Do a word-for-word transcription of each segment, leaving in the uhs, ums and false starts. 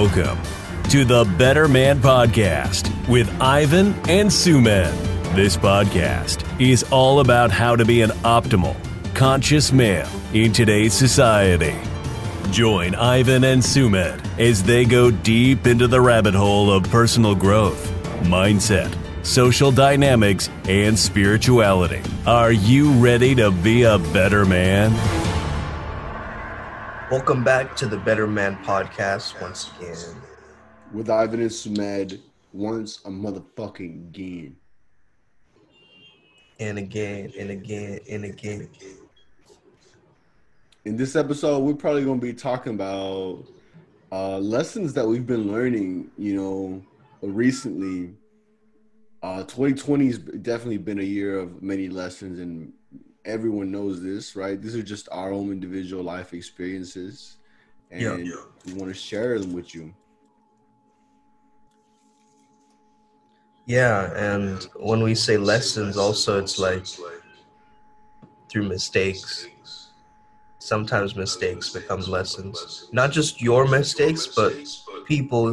Welcome to the Better Man Podcast with Ivan and Sumedh. This podcast is all about how to be an optimal, conscious man in today's society. Join Ivan and Sumedh as they go deep into the rabbit hole of personal growth, mindset, social dynamics, and spirituality. Are you ready to be a better man? Welcome back to the Better Man Podcast once again. With Ivan and Sumedh, once a motherfucking again. And again, and again, and again. In this episode, we're probably going to be talking about uh, lessons that we've been learning, you know, recently. Uh, twenty twenty's definitely been a year of many lessons, and everyone knows this, right? These are just our own individual life experiences, and yeah, yeah. we want to share them with you. Yeah, and when we say lessons, also it's like through mistakes. Sometimes mistakes become lessons. Not just your mistakes, but people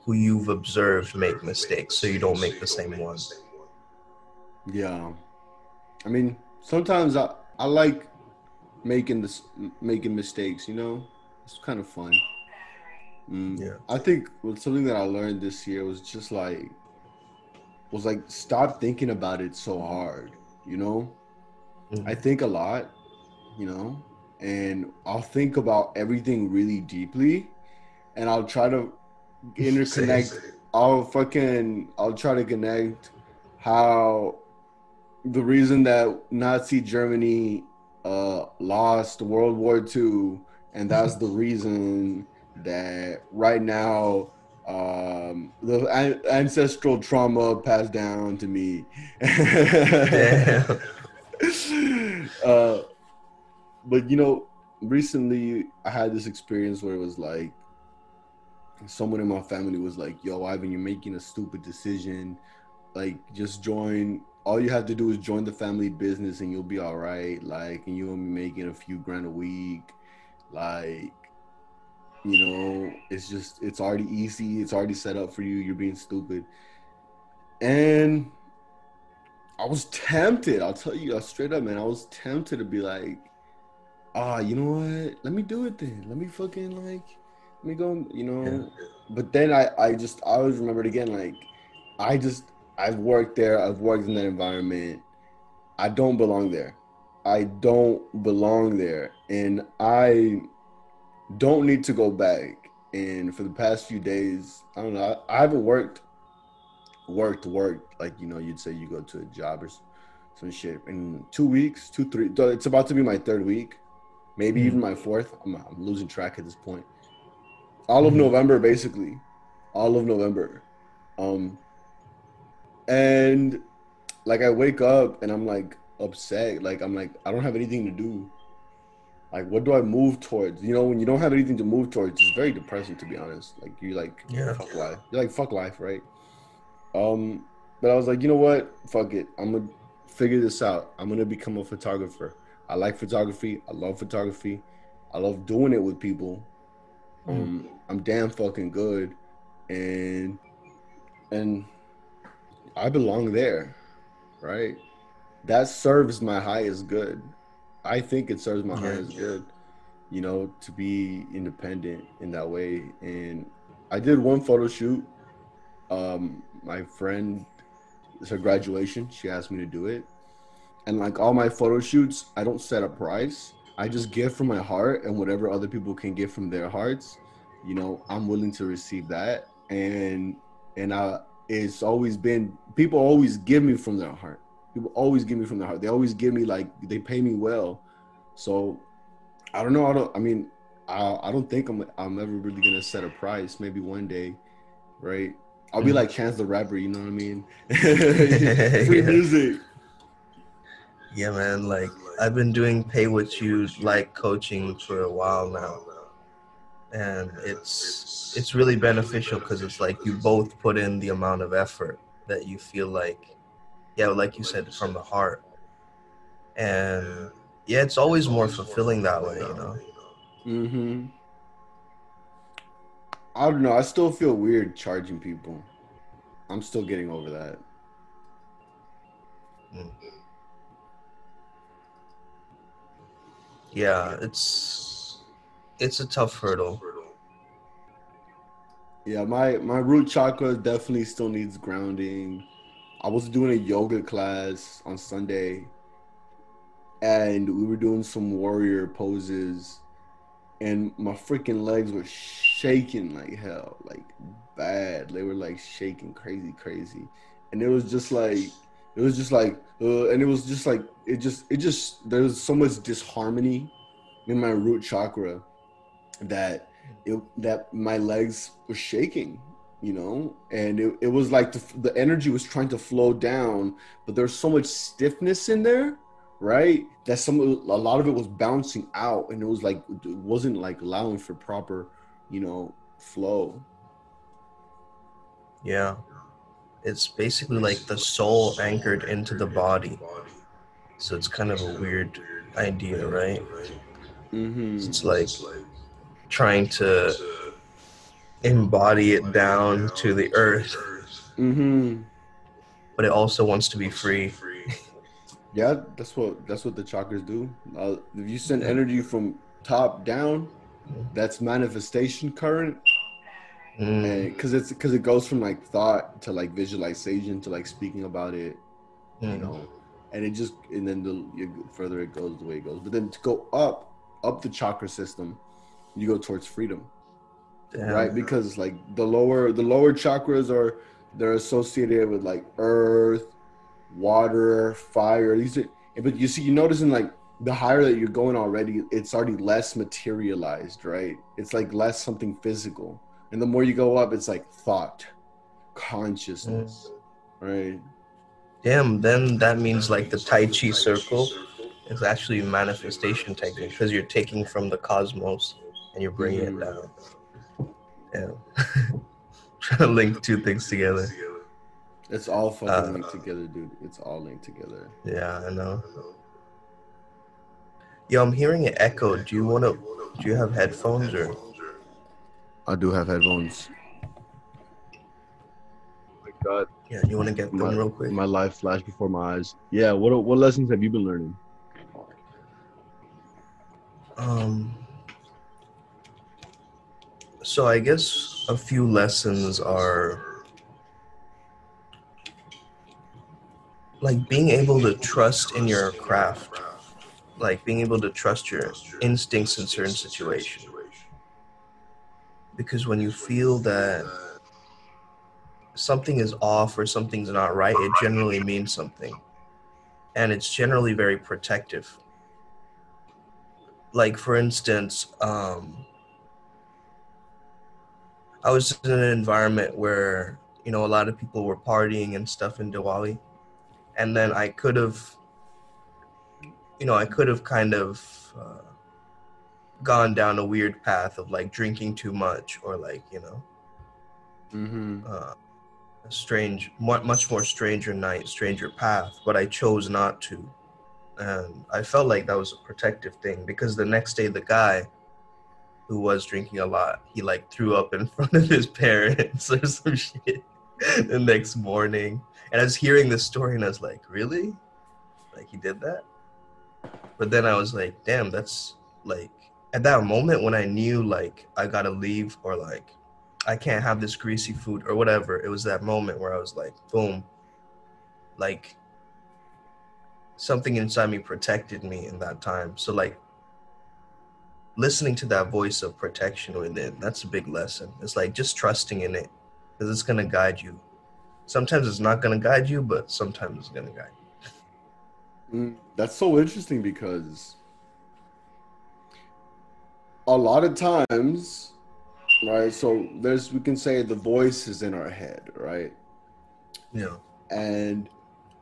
who you've observed make mistakes, so you don't make the same ones. Yeah. I mean, sometimes I, I like making this, making mistakes, you know? It's kind of fun. Mm. Yeah. I think something that I learned this year was just like, was like, stop thinking about it so hard, you know? Mm-hmm. I think a lot, you know? And I'll think about everything really deeply, and I'll try to interconnect say, say. I'll fucking I'll try to connect how the reason that Nazi Germany uh lost World War Two, and that's the reason that right now um the an- ancestral trauma passed down to me. uh but you know, recently I had this experience where it was like someone in my family was like, yo, Ivan, you're making a stupid decision. Like, just join. All you have to do is join the family business and you'll be all right. Like, and you'll be making a few grand a week. Like, you know, it's just, it's already easy. It's already set up for you. You're being stupid. And I was tempted. I'll tell you straight up, man. I was tempted to be like, ah, you know what? Let me do it then. Let me fucking like... Let me go, you know, yeah. But then I, I just, I always remembered again, like, I just, I've worked there. I've worked in that environment. I don't belong there. I don't belong there. And I don't need to go back. And for the past few days, I don't know, I, I haven't worked, worked, worked. Like, you know, you'd say you go to a job or some shit in two weeks, two, three, it's about to be my third week, maybe mm-hmm. even my fourth. I'm, I'm losing track at this point. All of November, basically, all of November, um, and like I wake up and I'm like upset. Like I'm like I don't have anything to do. Like, what do I move towards? You know, when you don't have anything to move towards, it's very depressing, to be honest. Like you like yeah. fuck life. You're like fuck life, right? Um, but I was like, you know what? Fuck it. I'm gonna figure this out. I'm gonna become a photographer. I like photography. I love photography. I love doing it with people. Um, I'm damn fucking good, and and I belong there, right? That serves my highest good. I think it serves my yeah, highest yeah. good, you know, to be independent in that way. And I did one photo shoot. Um, my friend, it's her graduation. She asked me to do it, and like all my photo shoots, I don't set a price. I just give from my heart, and whatever other people can give from their hearts, you know, I'm willing to receive that. And and I, it's always been, people always give me from their heart. People always give me from their heart. They always give me like, they pay me well. So I don't know. I don't, I mean, I, I don't think I'm, I'm ever really going to set a price. Maybe one day, right? I'll be like Chance the Rapper, you know what I mean? Free music. Yeah, man, like I've been doing pay what you like coaching for a while now, and it's it's really beneficial because it's like you both put in the amount of effort that you feel like, yeah, like you said, from the heart. And yeah, it's always more fulfilling that way, you know? Mm-hmm. I don't know. I still feel weird charging people. I'm still getting over that. Mm. Yeah, it's it's a tough hurdle. Yeah, my, my root chakra definitely still needs grounding. I was doing a yoga class on Sunday, and we were doing some warrior poses, and my freaking legs were shaking like hell, like bad. They were like shaking crazy, crazy. And it was just like, it was just like, uh, and it was just like, it just, it just, there was so much disharmony in my root chakra that it, that my legs were shaking, you know? And it, it was like the, the energy was trying to flow down, but there's so much stiffness in there, right? That some, a lot of it was bouncing out, and it was like, it wasn't like allowing for proper, you know, flow. Yeah. It's basically like the soul anchored into the body. So it's kind of a weird idea, right? Mm-hmm. It's like trying to embody it down to the earth. Mm-hmm. But it also wants to be free. Yeah, that's what that's what the chakras do. Uh, if you send energy from top down, that's manifestation current. Mm. Cause it's cause it goes from like thought to like visualization to like speaking about it, mm. you know, and it just and then the further it goes, the way it goes. But then to go up, up the chakra system, you go towards freedom, Damn. right? Because like the lower the lower chakras are they're associated with like earth, water, fire. These are, but you see, you notice in like the higher that you're going already, it's already less materialized, right? It's like less something physical. And the more you go up, it's like thought, consciousness, mm. right? Damn, then that means like the Tai Chi circle is actually a manifestation technique because you're taking from the cosmos and you're bringing mm. it down. Damn. Trying to link two things together. It's all fucking uh, linked together, dude. It's all linked together. Yeah, I know. Yo, I'm hearing an echo. Do you want to, do you have headphones or? I do have headphones. Oh my God. Yeah, you want to get them real quick? My life flashed before my eyes. Yeah, what what lessons have you been learning? Um. So I guess a few lessons are like being able to trust in your craft, like being able to trust your instincts in certain situations. Because when you feel that something is off or something's not right, it generally means something. And it's generally very protective. Like, for instance, um, I was in an environment where, you know, a lot of people were partying and stuff in Diwali. And then I could have, you know, I could have kind of... Uh, gone down a weird path of like drinking too much or like, you know, mm-hmm. uh, a strange, much more stranger night, stranger path, but I chose not to. And I felt like that was a protective thing because the next day, the guy who was drinking a lot, he like threw up in front of his parents or some shit the next morning. And I was hearing this story and I was like, really? Like he did that? But then I was like, damn, that's like, at that moment when I knew like I gotta leave or like I can't have this greasy food or whatever, it was that moment where I was like, boom, like something inside me protected me in that time. So like listening to that voice of protection within, that's a big lesson. It's like just trusting in it because it's gonna guide you. Sometimes it's not gonna guide you, but sometimes it's gonna guide you. Mm, that's so interesting because a lot of times, right? So there's, we can say the voice is in our head, right? Yeah. And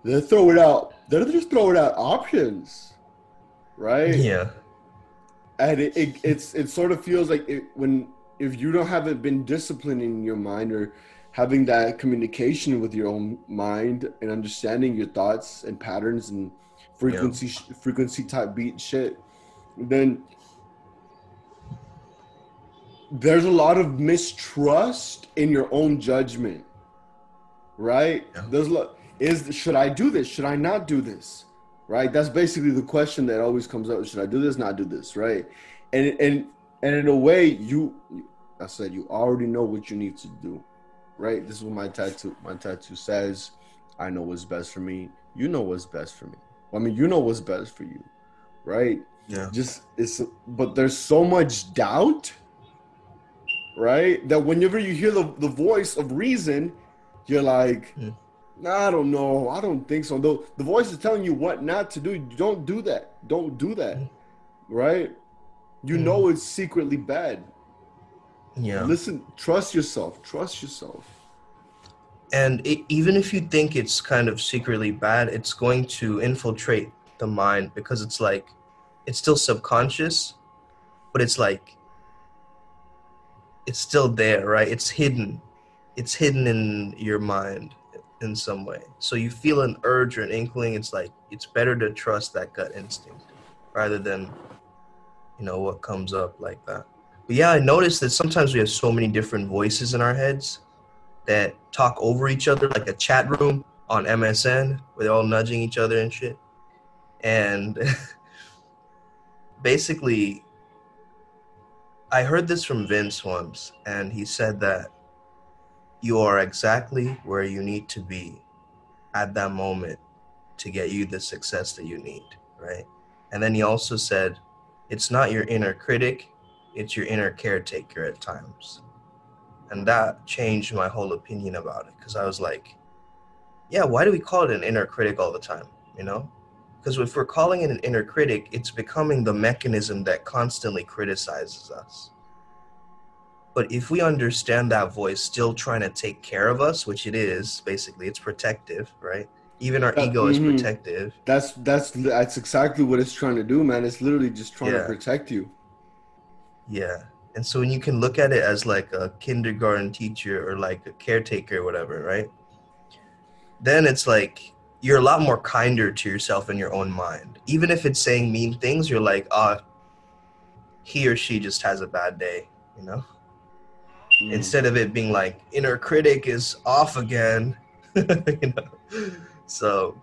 they're throwing out, they're just throwing out options, right? Yeah. And it, it it's it sort of feels like it, when, if you don't haven't been disciplining your mind or having that communication with your own mind and understanding your thoughts and patterns and frequency, yeah. frequency type beat shit, then there's a lot of mistrust in your own judgment, right? Yeah. There's a lot, is, should I do this? Should I not do this? Right? That's basically the question that always comes up. Should I do this, not do this? Right? And, and, and in a way, you, I said, you already know what you need to do, right? This is what my tattoo, my tattoo says. I know what's best for me. You know what's best for me. I mean, you know what's best for you, right? Yeah. Just it's, but there's so much doubt, right? That whenever you hear the, the voice of reason, you're like, yeah. nah, I don't know. I don't think so. Though the voice is telling you what not to do. Don't do that. Don't do that, yeah. right? You yeah. know it's secretly bad. Yeah. Listen, trust yourself. Trust yourself. And it, even if you think it's kind of secretly bad, it's going to infiltrate the mind, because it's like, it's still subconscious, but it's like, it's still there, right? It's hidden. It's hidden in your mind in some way. So you feel an urge or an inkling. It's like, it's better to trust that gut instinct rather than, you know, what comes up like that. But yeah, I noticed that sometimes we have so many different voices in our heads that talk over each other, like a chat room on M S N where they're all nudging each other and shit. And basically, I heard this from Vince once, and he said that you are exactly where you need to be at that moment to get you the success that you need, right? And then he also said, it's not your inner critic, it's your inner caretaker at times. And that changed my whole opinion about it, because I was like, yeah, why do we call it an inner critic all the time, you know? Because if we're calling it an inner critic, it's becoming the mechanism that constantly criticizes us. But if we understand that voice still trying to take care of us, which it is, basically, it's protective, right? Even our that, ego mm-hmm. is protective. That's, that's, that's exactly what it's trying to do, man. It's literally just trying yeah. to protect you. Yeah. And so when you can look at it as like a kindergarten teacher or like a caretaker or whatever, right? Then it's like you're a lot more kinder to yourself in your own mind. Even if it's saying mean things, you're like, ah, oh, he or she just has a bad day, you know? Mm. Instead of it being like, inner critic is off again, you know? So,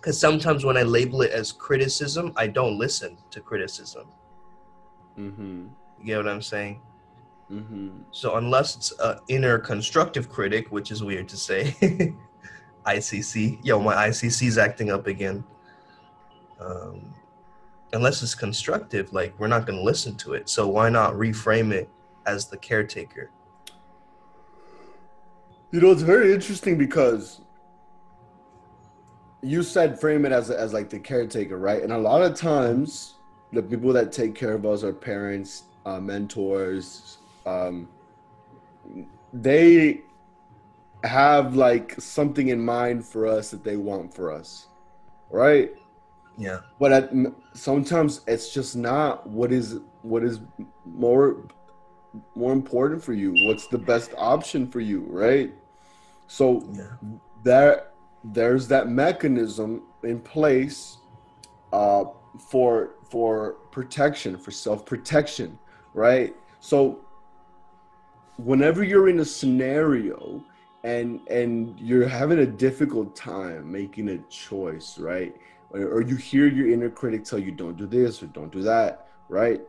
because sometimes when I label it as criticism, I don't listen to criticism. Mm-hmm. You get what I'm saying? Mm-hmm. So unless it's an inner constructive critic, which is weird to say, I C C, yo, my I C C's acting up again. Um, unless it's constructive, like we're not going to listen to it. So why not reframe it as the caretaker? You know, it's very interesting because you said frame it as, as like the caretaker, right? And a lot of times the people that take care of us are parents, Uh, mentors, um, they have like something in mind for us that they want for us, right? Yeah. But at, sometimes it's just not what is what is more more important for you. What's the best option for you, right? So yeah. there there's that mechanism in place uh, for for protection, for self-protection. Right? So whenever you're in a scenario and and you're having a difficult time making a choice, right? Or, or you hear your inner critic tell you don't do this or don't do that, right?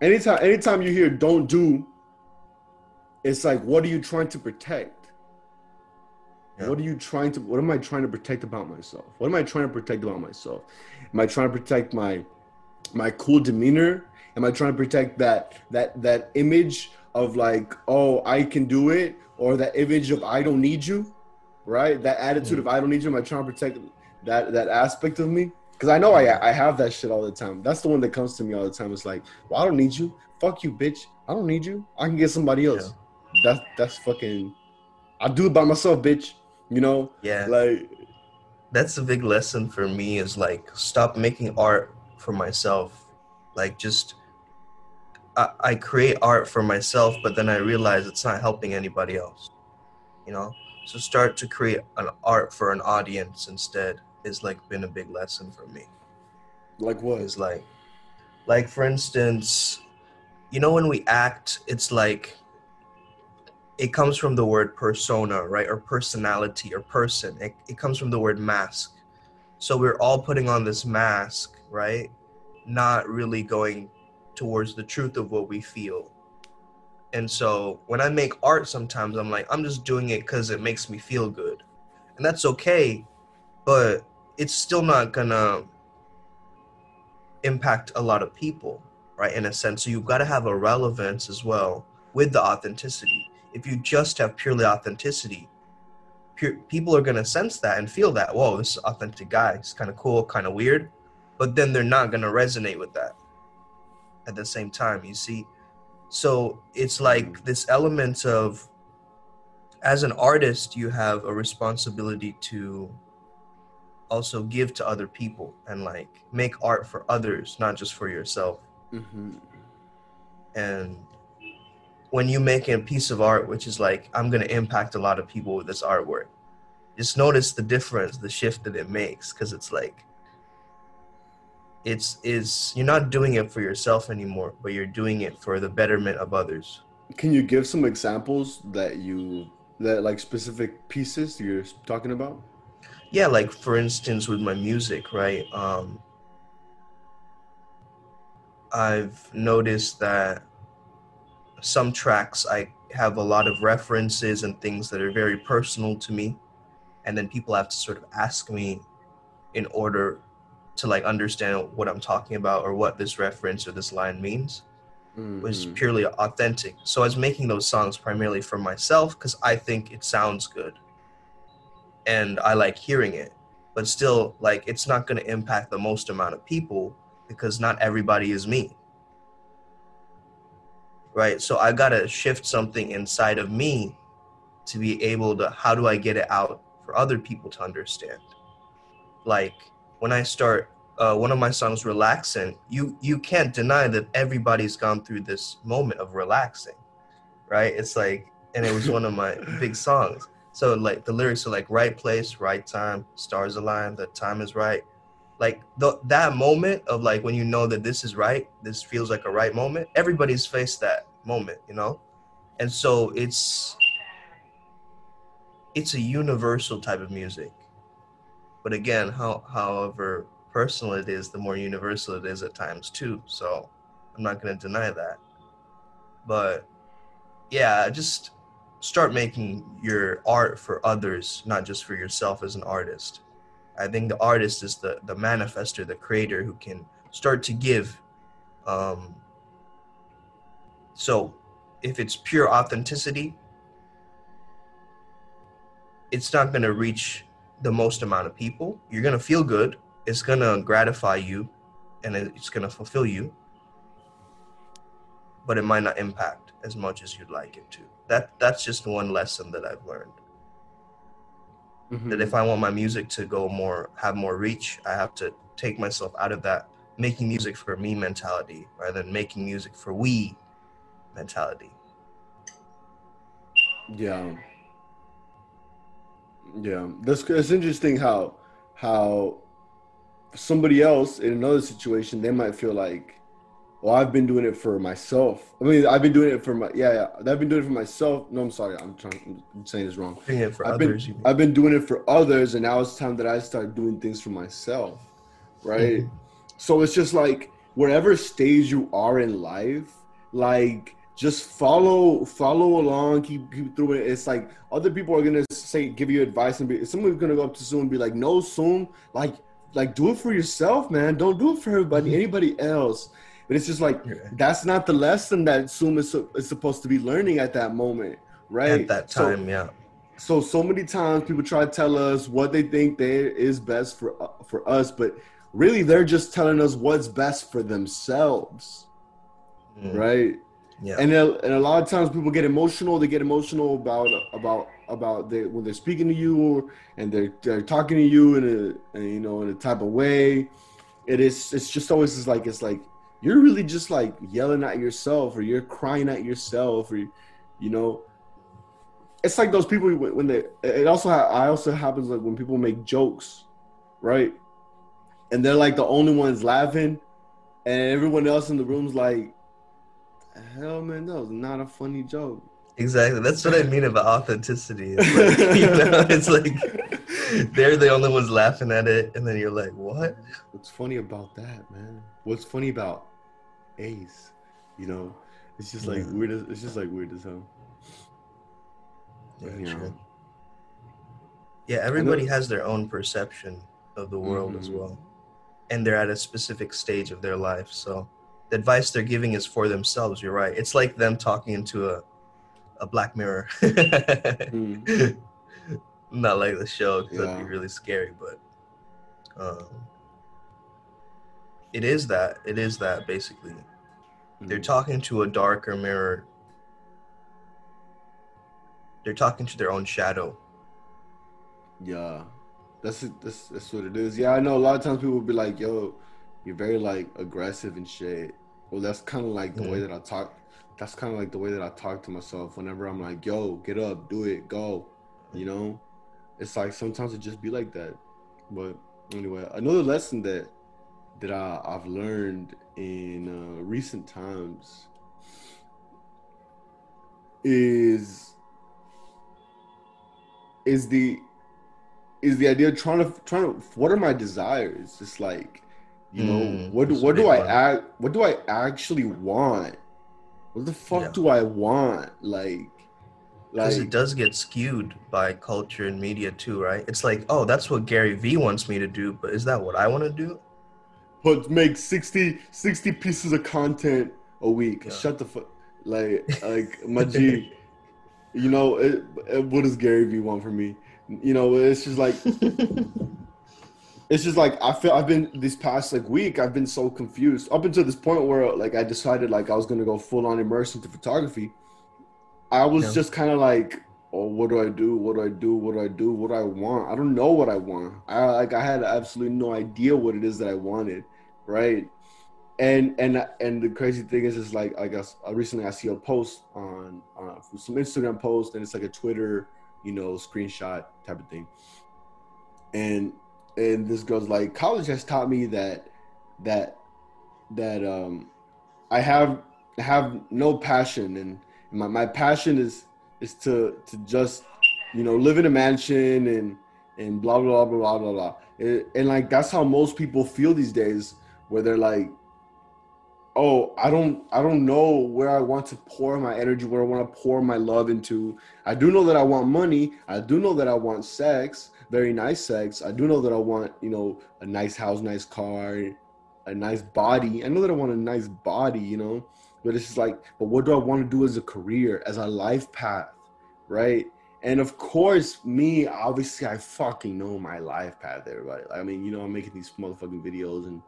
Anytime anytime you hear don't do, it's like, what are you trying to protect? Yeah. What are you trying to, what am I trying to protect about myself? What am I trying to protect about myself? Am I trying to protect my my cool demeanor? Am I trying to protect that that that image of like, oh, I can do it, or that image of I don't need you, right? That attitude mm-hmm. of I don't need you. Am I trying to protect that that aspect of me? Because I know I I have that shit all the time. That's the one that comes to me all the time. It's like, well, I don't need you. Fuck you, bitch. I don't need you. I can get somebody else. Yeah. That's that's fucking. I'll do it by myself, bitch. You know? Yeah. Like, that's a big lesson for me. Is like, stop making art for myself. Like, just. I create art for myself, but then I realize it's not helping anybody else, you know? So start to create an art for an audience instead is like been a big lesson for me. Like what? It's like, like for instance, you know, when we act, it's like, it comes from the word persona, right? Or personality or person. It, it comes from the word mask. So we're all putting on this mask, right? Not really going towards the truth of what we feel. And so when I make art, sometimes I'm like, I'm just doing it because it makes me feel good. And that's okay, but it's still not gonna impact a lot of people, right? In a sense, so you've got to have a relevance as well with the authenticity. If you just have purely authenticity, pure, people are going to sense that and feel that, whoa, this is an authentic guy. It's kind of cool, kind of weird. But then they're not going to resonate with that at the same time, you see? So it's like this element of, as an artist, you have a responsibility to also give to other people and like make art for others, not just for yourself. Mm-hmm. And when you make a piece of art, which is like, I'm going to impact a lot of people with this artwork, just notice the difference, the shift that it makes. Cause it's like, it's, is you're not doing it for yourself anymore, but you're doing it for the betterment of others. Can you give some examples that you, that like specific pieces you're talking about? Yeah. Like for instance, with my music, right? Um, I've noticed that some tracks I have a lot of references and things that are very personal to me, and then people have to sort of ask me in order to like understand what I'm talking about or what this reference or this line means. Mm-hmm. Which is purely authentic. So I was making those songs primarily for myself because I think it sounds good and I like hearing it, but still like it's not going to impact the most amount of people because not everybody is me. Right. So I got to shift something inside of me to be able to, how do I get it out for other people to understand? Like when I start uh, one of my songs, Relaxing, you, you can't deny that everybody's gone through this moment of relaxing. Right. It's like, and it was one of my big songs. So like the lyrics are like right place, right time, stars align, the time is right. Like the, that moment of like, when you know that this is right, this feels like a right moment, everybody's faced that moment, you know? And so it's, it's a universal type of music. But again, how, however personal it is, the more universal it is at times too. So I'm not gonna deny that. But yeah, just start making your art for others, not just for yourself as an artist. I think the artist is the, the manifester, the creator who can start to give. Um, so if it's pure authenticity, it's not going to reach the most amount of people. You're going to feel good. It's going to gratify you and it's going to fulfill you, but it might not impact as much as you'd like it to. That, that's just one lesson that I've learned. Mm-hmm. That if I want my music to go more, have more reach, I have to take myself out of that making music for me mentality rather than making music for we mentality. Yeah. Yeah. That's, it's interesting how, how somebody else in another situation, they might feel like, well, I've been doing it for myself. I mean, I've been doing it for my, yeah, yeah. I've been doing it for myself. No, I'm sorry. I'm trying, I'm saying this wrong. Doing it for I've others. Been, I've been doing it for others. And now it's time that I start doing things for myself. Right. Mm-hmm. So it's just like, wherever stage you are in life, like just follow, follow along, keep, keep through it. It's like other people are going to say, give you advice and be, someone's going to go up to Zoom and be like, no, Zoom, like, like do it for yourself, man. Don't do it for everybody, anybody else. But it's just like, that's not the lesson that Zoom is, is supposed to be learning at that moment, right? At that time, so, yeah. So, so many times people try to tell us what they think they, is best for, for us, but really they're just telling us what's best for themselves, mm. right? Yeah. And, and a lot of times people get emotional. They get emotional about, about, about they, when they're speaking to you or, and they're, they're talking to you in a, you know, in a type of way. It is, it's just always just like, it's like, you're really just like yelling at yourself or you're crying at yourself or, you know, it's like those people when they, it also, I also happens like when people make jokes, right? And they're like the only ones laughing and everyone else in the room's like, hell, man, that was not a funny joke. Exactly. That's what I mean about authenticity. It's like, you know, it's like they're the only ones laughing at it, and then you're like, what? What's funny about that, man? What's funny about Ace? You know, it's just like yeah. weird. As, it's just like weird as hell. Yeah, you know. Yeah, everybody has their own perception of the world mm-hmm. as well, and they're at a specific stage of their life. So the advice they're giving is for themselves. You're right. It's like them talking into a a black mirror. mm. Not like the show, because yeah. that'd be really scary, but um, it is that. It is that, basically. Mm. They're talking to a darker mirror. They're talking to their own shadow. Yeah, that's it. That's, that's what it is. Yeah, I know a lot of times people will be like, yo, you're very, like, aggressive and shit. Well, that's kind of like the mm. way that I talk. That's kind of like the way that I talk to myself whenever I'm like, yo, get up, do it, go, you know? It's like sometimes it just be like that. But anyway, another lesson that that I, I've learned in uh, recent times is is the is the idea of trying to trying to what are my desires? It's like, you mm, know, what do, what do I act, what do I actually want? What the fuck yeah. do I want? Like, because like, it does get skewed by culture and media too, right? It's like, oh, that's what Gary V wants me to do, but is that what I want to do? But make sixty, sixty pieces of content a week. Yeah. Shut the fuck, like, like my G, you know, it, it, what does Gary V want from me? You know, it's just like, it's just like, I feel I've been this past like week, I've been so confused up until this point where like I decided like I was going to go full on immersion to photography. I was yeah. just kind of like, oh, what do I do? What do I do? What do I do? What do I want? I don't know what I want. I like, I had absolutely no idea what it is that I wanted. Right. And, and, and the crazy thing is, is like, I guess I recently I see a post on, uh, some Instagram post, and it's like a Twitter, you know, screenshot type of thing. And, And this girl's like, college has taught me that, that, that um, I have have no passion, and my, my passion is is to to just, you know, live in a mansion and and blah blah blah blah blah blah. And, and like that's how most people feel these days, where they're like, oh, I don't I don't know where I want to pour my energy, where I want to pour my love into. I do know that I want money. I do know that I want sex. Very nice sex. I do know that I want, you know, a nice house, nice car, a nice body. I know that I want a nice body, you know, but it's just like, but what do I want to do as a career, as a life path, right? And of course, me, obviously, I fucking know my life path, everybody. I mean, you know, I'm making these motherfucking videos and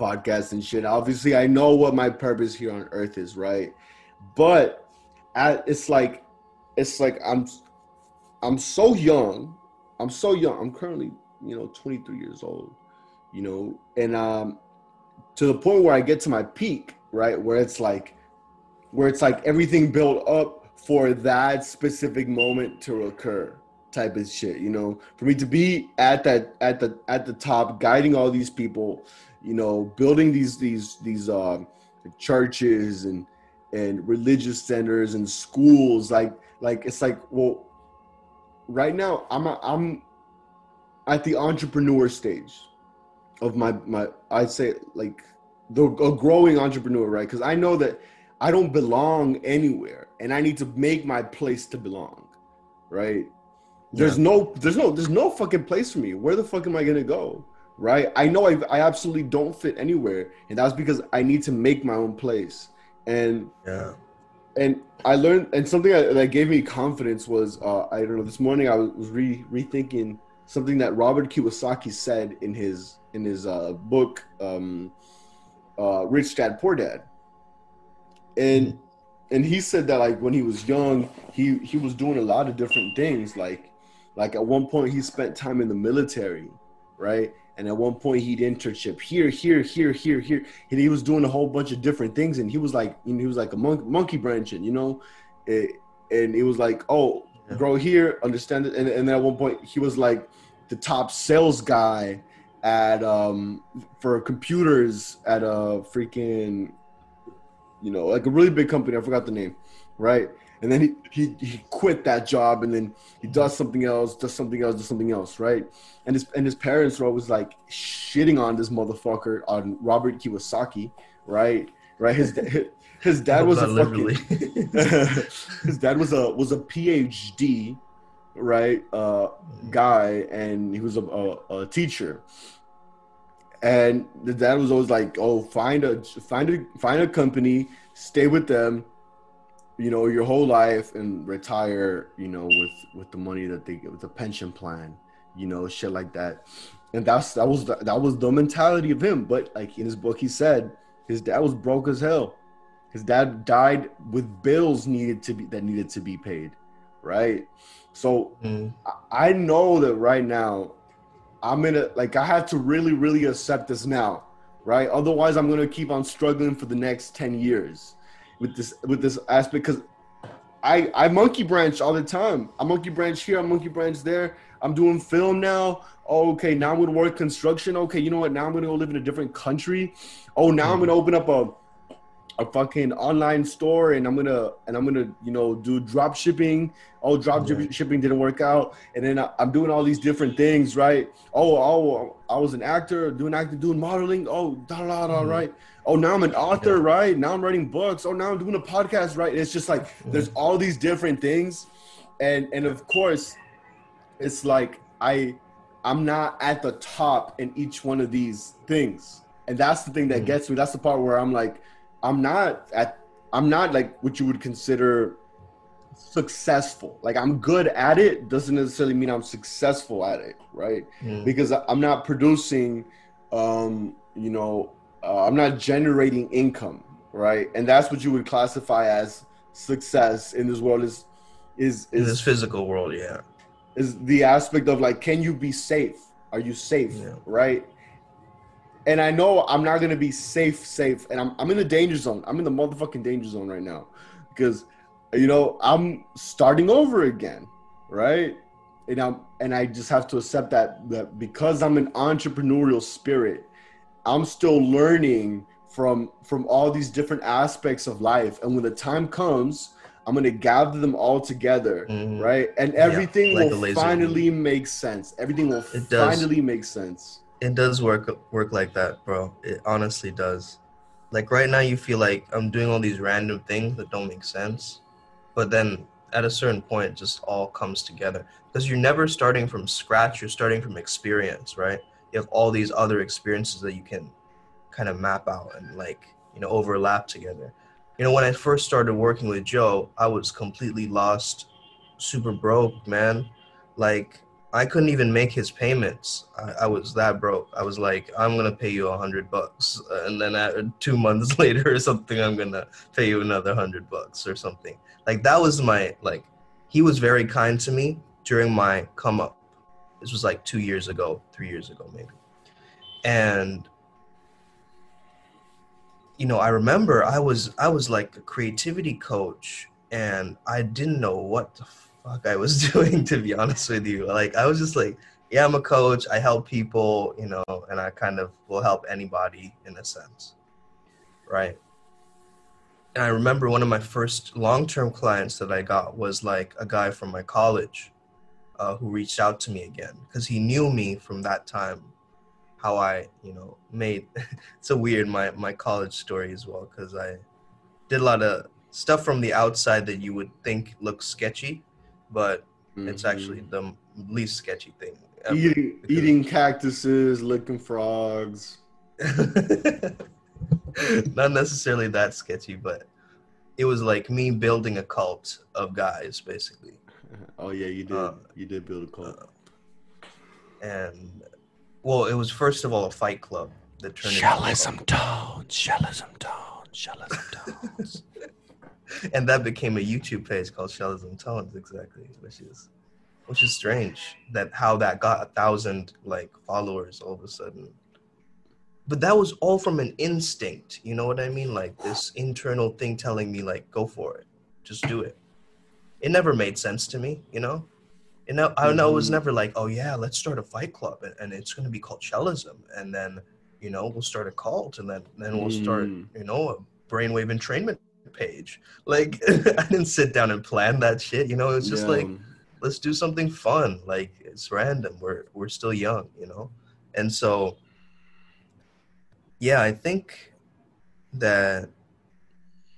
podcasts and shit. Obviously, I know what my purpose here on earth is, right? But at, it's like, it's like I'm, I'm so young. I'm so young. I'm currently, you know, twenty-three years old, you know, and um, to the point where I get to my peak, right, where it's like, where it's like everything built up for that specific moment to occur, type of shit, you know, for me to be at that, at the, at the top, guiding all these people, you know, building these, these, these um, churches and, and religious centers and schools, like, like, it's like, well, right now, I'm a, I'm at the entrepreneur stage of my, my I'd say like the a growing entrepreneur, right? Because I know that I don't belong anywhere, and I need to make my place to belong, right? Yeah. There's no there's no there's no fucking place for me. Where the fuck am I gonna go, right? I know I I absolutely don't fit anywhere, and that's because I need to make my own place. And yeah. And I learned, and something that gave me confidence was, uh, I don't know, this morning I was re rethinking something that Robert Kiyosaki said in his in his uh, book, um, uh, Rich Dad Poor Dad. And and he said that like when he was young, he he was doing a lot of different things. Like like at one point he spent time in the military, right? And at one point he'd internship here, here, here, here, here. And he was doing a whole bunch of different things. And he was like, you know, he was like a mon- monkey branching, you know? It, and it was like, oh, yeah. grow here, understand it. And, and then at one point he was like the top sales guy at, um, for computers at a freaking you know, like a really big company. I forgot the name, right? And then he, he, he quit that job, and then he does something else, does something else, does something else, right? And his, and his parents were always like shitting on this motherfucker, on Robert Kiyosaki, right? Right? His his dad was a fucking, his dad was a was a PhD, right? Uh, guy, and he was a, a, a teacher. And the dad was always like, "Oh, find a find a find a company, stay with them, you know, your whole life, and retire, you know, with, with the money that they get, with the pension plan, you know, shit like that." And that's that was the, that was the mentality of him. But like in his book, he said his dad was broke as hell. His dad died with bills needed to be that needed to be paid, right? So mm. I, I know that right now. I'm in a, like, I have to really, really accept this now, right? Otherwise, I'm going to keep on struggling for the next ten years with this, with this aspect. Cause I, I monkey branch all the time. I monkey branch here. I monkey branch there. I'm doing film now. Oh, okay. Now I'm going to work construction. Okay. You know what? Now I'm going to go live in a different country. Oh, now I'm going to open up a, a fucking online store, and I'm going to, and I'm going to, you know, do drop shipping. Oh, drop yeah. shipping didn't work out. And then I, I'm doing all these different things, right? Oh, oh, I was an actor, doing acting, doing modeling. Oh, da da da, mm. right? Oh, now I'm an author, yeah. right? Now I'm writing books. Oh, now I'm doing a podcast, right? And it's just like, yeah. there's all these different things. And, and of course it's like, I, I'm not at the top in each one of these things. And that's the thing that mm. gets me. That's the part where I'm like, I'm not at, I'm not like what you would consider successful. Like I'm good at it. Doesn't necessarily mean I'm successful at it. Right. Mm. Because I'm not producing, um, you know, uh, I'm not generating income. Right. And that's what you would classify as success in this world is, is, is in this physical world. Yeah. Is the aspect of like, can you be safe? Are you safe? Yeah. Right. And I know I'm not going to be safe, safe. And I'm I'm in the danger zone. I'm in the motherfucking danger zone right now. Because, you know, I'm starting over again, right? And, I'm, and I just have to accept that, that because I'm an entrepreneurial spirit, I'm still learning from, from all these different aspects of life. And when the time comes, I'm going to gather them all together, mm-hmm. right? And everything yeah, like will finally make sense. Everything will it finally does. make sense. It does work work like that, bro. It honestly does. Like right now you feel like I'm doing all these random things that don't make sense. But then at a certain point, it just all comes together because you're never starting from scratch. You're starting from experience, right? You have all these other experiences that you can kind of map out and like, you know, overlap together. You know, when I first started working with Joe, I was completely lost, super broke, man. Like, I couldn't even make his payments. I, I was that broke. I was like, I'm going to pay you a hundred bucks. And then at, two months later or something, I'm going to pay you another hundred bucks or something. Like that was my, like, he was very kind to me during my come up. This was like two years ago, three years ago, maybe. And, you know, I remember I was, I was like a creativity coach and I didn't know what the fuck I was doing, to be honest with you. Like, I was just like, yeah, I'm a coach. I help people, you know, and I kind of will help anybody in a sense, right? And I remember one of my first long-term clients that I got was like a guy from my college uh, who reached out to me again because he knew me from that time, how I, you know, made, it's a weird, my, my college story as well, because I did a lot of stuff from the outside that you would think looks sketchy, but mm-hmm. it's actually the least sketchy thing ever. Eating, eating cactuses, licking frogs. Not necessarily that sketchy, but it was like me building a cult of guys, basically. Oh, yeah, you did. Uh, you did build a cult. Uh, and, well, it was, first of all, a fight club. That turned Shellism tones, Shellism tones, Shellism tones. And that became a YouTube page called Shells and Tones, exactly, which is, which is strange that how that got a thousand like followers all of a sudden. But that was all from an instinct, you know what I mean? Like this internal thing telling me like, go for it, just do it. It never made sense to me, you know? And I, I, mm-hmm. I was never like, oh yeah, let's start a fight club and, and it's going to be called Shellism. And then, you know, we'll start a cult and then, then we'll mm. start, you know, a brainwave entrainment page. Like, I didn't sit down and plan that shit, you know? It's just yeah. like, let's do something fun. Like, it's random. We're, we're still young, you know? And so, yeah, I think that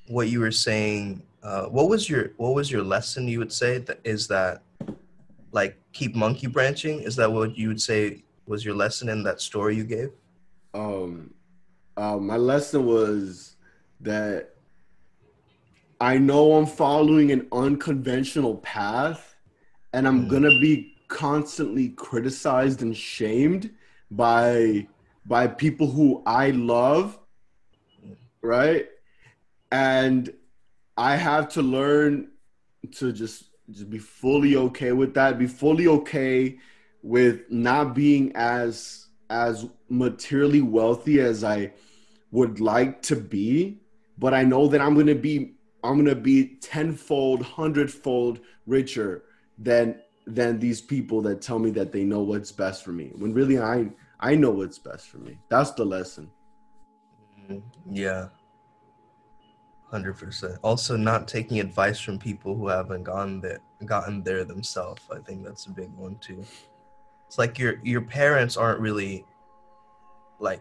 what you were saying, uh, what was your, what was your lesson you would say that is that, like, keep monkey branching? Is that what you would say was your lesson in that story you gave? Um, uh, my lesson was that I know I'm following an unconventional path and I'm mm. going to be constantly criticized and shamed by, by people who I love. Right. And I have to learn to just, just be fully okay with that, be fully okay with not being as, as materially wealthy as I would like to be. But I know that I'm going to be, I'm going to be tenfold, hundredfold richer than, than these people that tell me that they know what's best for me. When really I, I know what's best for me. That's the lesson. Yeah. one hundred percent. Also, not taking advice from people who haven't gone there, gotten there themselves. I think that's a big one too. It's like your your parents aren't really, like,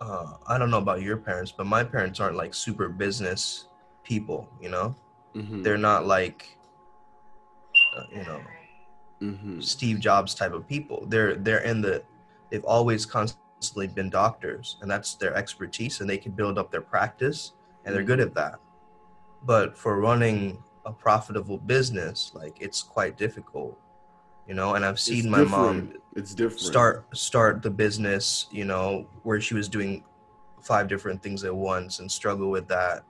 uh, I don't know about your parents, but my parents aren't like super business people. You know, mm-hmm. they're not like, uh, you know, mm-hmm. Steve Jobs type of people. They're they're in the, they've always constantly. They've been doctors, and that's their expertise, and they can build up their practice, and they're good at that. But for running a profitable business, like, it's quite difficult, you know. And I've seen it's my different. mom it's different. start start the business, you know, where she was doing five different things at once and struggle with that,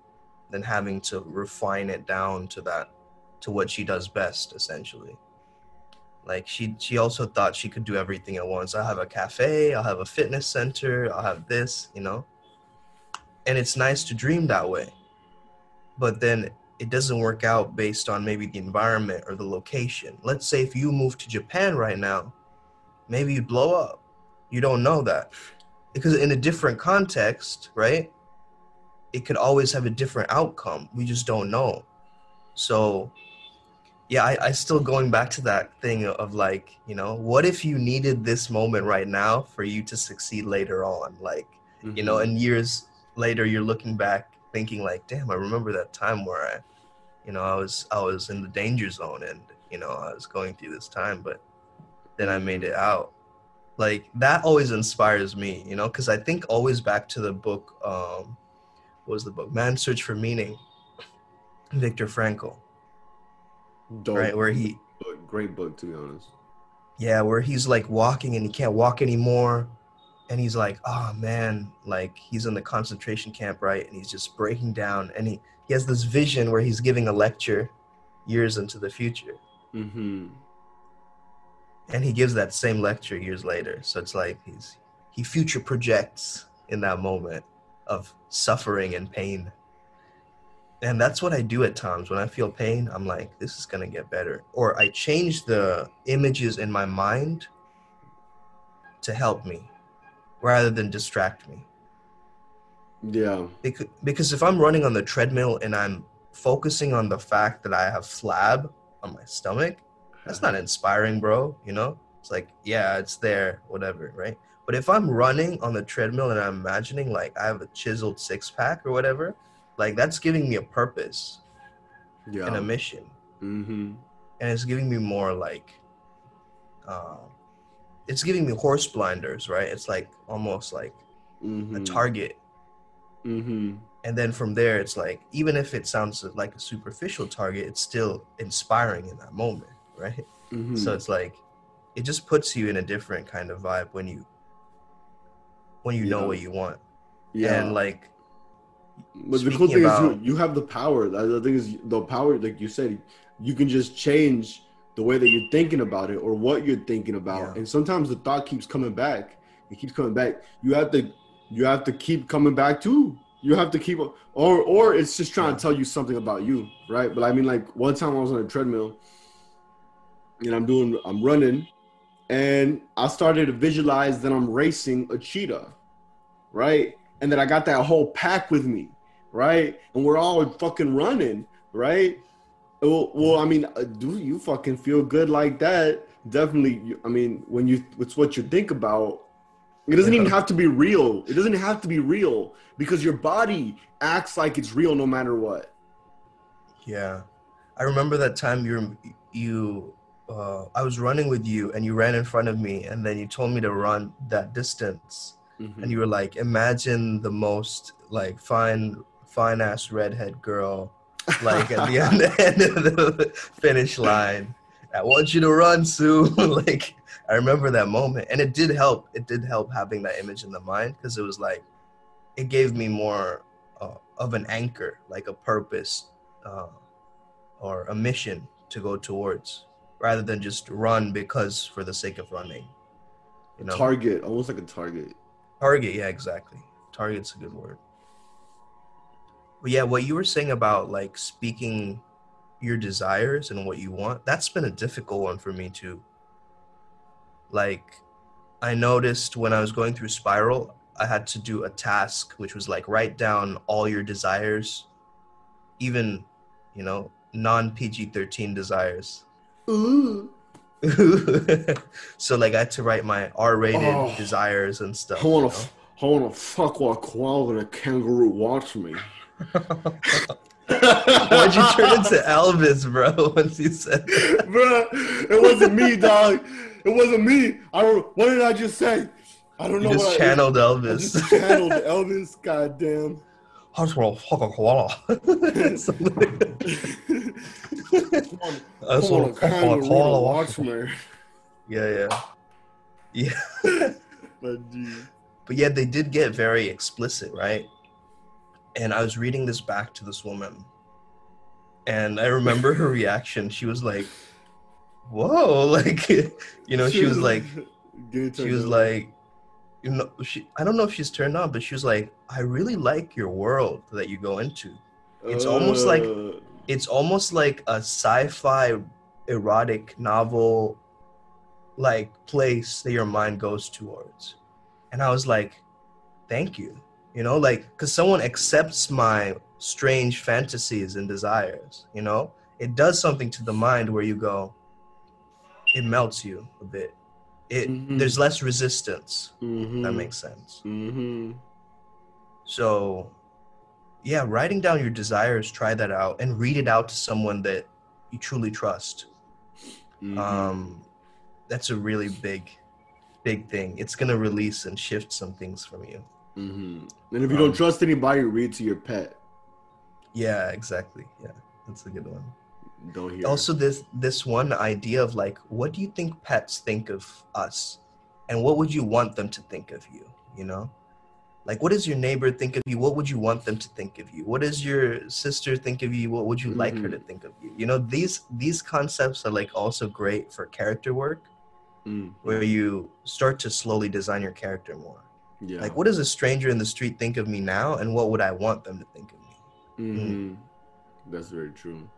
then having to refine it down to that, to what she does best, essentially. Like, she, she also thought she could do everything at once. I'll have a cafe, I'll have a fitness center, I'll have this, you know? And it's nice to dream that way. But then it doesn't work out based on maybe the environment or the location. Let's say if you move to Japan right now, maybe you'd blow up. You don't know that. Because in a different context, right? It could always have a different outcome. We just don't know. So... yeah, I, I still going back to that thing of, like, you know, what if you needed this moment right now for you to succeed later on? Like, mm-hmm. you know, and years later, you're looking back thinking like, damn, I remember that time where I, you know, I was, I was in the danger zone and, you know, I was going through this time, but then I made it out. Like, that always inspires me, you know, because I think always back to the book, um, what was the book? Man's Search for Meaning, Victor Frankl. Dope. Right, where he great book, to be honest. Yeah, where he's like walking and he can't walk anymore, and he's like, oh man, like, he's in the concentration camp, right? And he's just breaking down, and he he has this vision where he's giving a lecture years into the future, mm-hmm. and he gives that same lecture years later. So it's like he's he future projects in that moment of suffering and pain. And that's what I do at times. When I feel pain, I'm like, this is going to get better. Or I change the images in my mind to help me rather than distract me. Yeah. Because if I'm running on the treadmill and I'm focusing on the fact that I have flab on my stomach, that's not inspiring, bro. You know, it's like, yeah, it's there, whatever, right? But if I'm running on the treadmill and I'm imagining, like, I have a chiseled six pack or whatever, like, that's giving me a purpose yeah. and a mission. Mm-hmm. And it's giving me more, like, uh, it's giving me horse blinders, right? It's like almost like mm-hmm. a target. Mm-hmm. And then from there, it's like, even if it sounds like a superficial target, it's still inspiring in that moment, right? Mm-hmm. So it's like, it just puts you in a different kind of vibe when you, when you yeah. know what you want. Yeah. And like, but Speaking the cool thing about, is you, you have the power. The thing is the power, like you said, you can just change the way that you're thinking about it or what you're thinking about. Yeah. And sometimes the thought keeps coming back. It keeps coming back. You have to, you have to keep coming back too. You have to keep, or, or it's just trying to tell you something about you. Right. But I mean, like, one time I was on a treadmill and I'm doing, I'm running, and I started to visualize that I'm racing a cheetah. Right. and that I got that whole pack with me, right? And we're all fucking running, right? Well, well I mean, do you fucking feel good like that? Definitely. I mean, when you, it's what you think about. It doesn't even have to be real. It doesn't have to be real because your body acts like it's real no matter what. Yeah. I remember that time you, you uh, I was running with you and you ran in front of me and then you told me to run that distance. Mm-hmm. And you were like, imagine the most like fine, fine ass redhead girl, like at the end, end of the finish line. I want you to run, Sue. Like, I remember that moment. And it did help. It did help having that image in the mind because it was like, it gave me more uh, of an anchor, like a purpose uh, or a mission to go towards rather than just run because for the sake of running. You know? Target, almost like a target. Target, yeah, exactly. Target's a good word. But yeah, what you were saying about like speaking your desires and what you want, that's been a difficult one for me too. Like, I noticed when I was going through Spiral, I had to do a task, which was like, write down all your desires, even, you know, non P G thirteen desires. Ooh. So like I had to write my R rated oh, desires and stuff. I want to you know? f- fuck while koala and a kangaroo watch me. Why'd you turn into Elvis, bro, once you said that? Bro, it wasn't me, dog. It wasn't me. I don't, what did I just say? I don't you know just what channeled I, Elvis. I just channeled Elvis, goddamn. I just want to fuck a koala. I just want to fuck a koala. Watch me. Yeah, yeah. Yeah. But, dude. But yeah, they did get very explicit, right? And I was reading this back to this woman. And I remember her reaction. She was like, whoa, like, you know, she was like, she was like, you know, she, I don't know if she's turned on, but she was like, I really like your world that you go into. It's uh, almost like, it's almost like a sci-fi erotic novel, like place that your mind goes towards. And I was like, thank you. You know, like, because someone accepts my strange fantasies and desires, you know, it does something to the mind where you go, it melts you a bit. It mm-hmm. There's less resistance. Mm-hmm. That makes sense. Mm-hmm. So, yeah, writing down your desires, try that out and read it out to someone that you truly trust. Mm-hmm. Um, that's a really big, big thing. It's going to release and shift some things from you. Mm-hmm. And if you um, don't trust anybody, read to your pet. Yeah, exactly. Yeah, that's a good one. Don't hear. Also, this this one idea of like, what do you think pets think of us, and what would you want them to think of you? You know, like, what does your neighbor think of you? What would you want them to think of you? What does your sister think of you? What would you mm-hmm. like her to think of you? You know, these these concepts are like also great for character work, mm-hmm. where you start to slowly design your character more. Yeah. Like, what does a stranger in the street think of me now, and what would I want them to think of me? Mm-hmm. Mm-hmm. That's very true.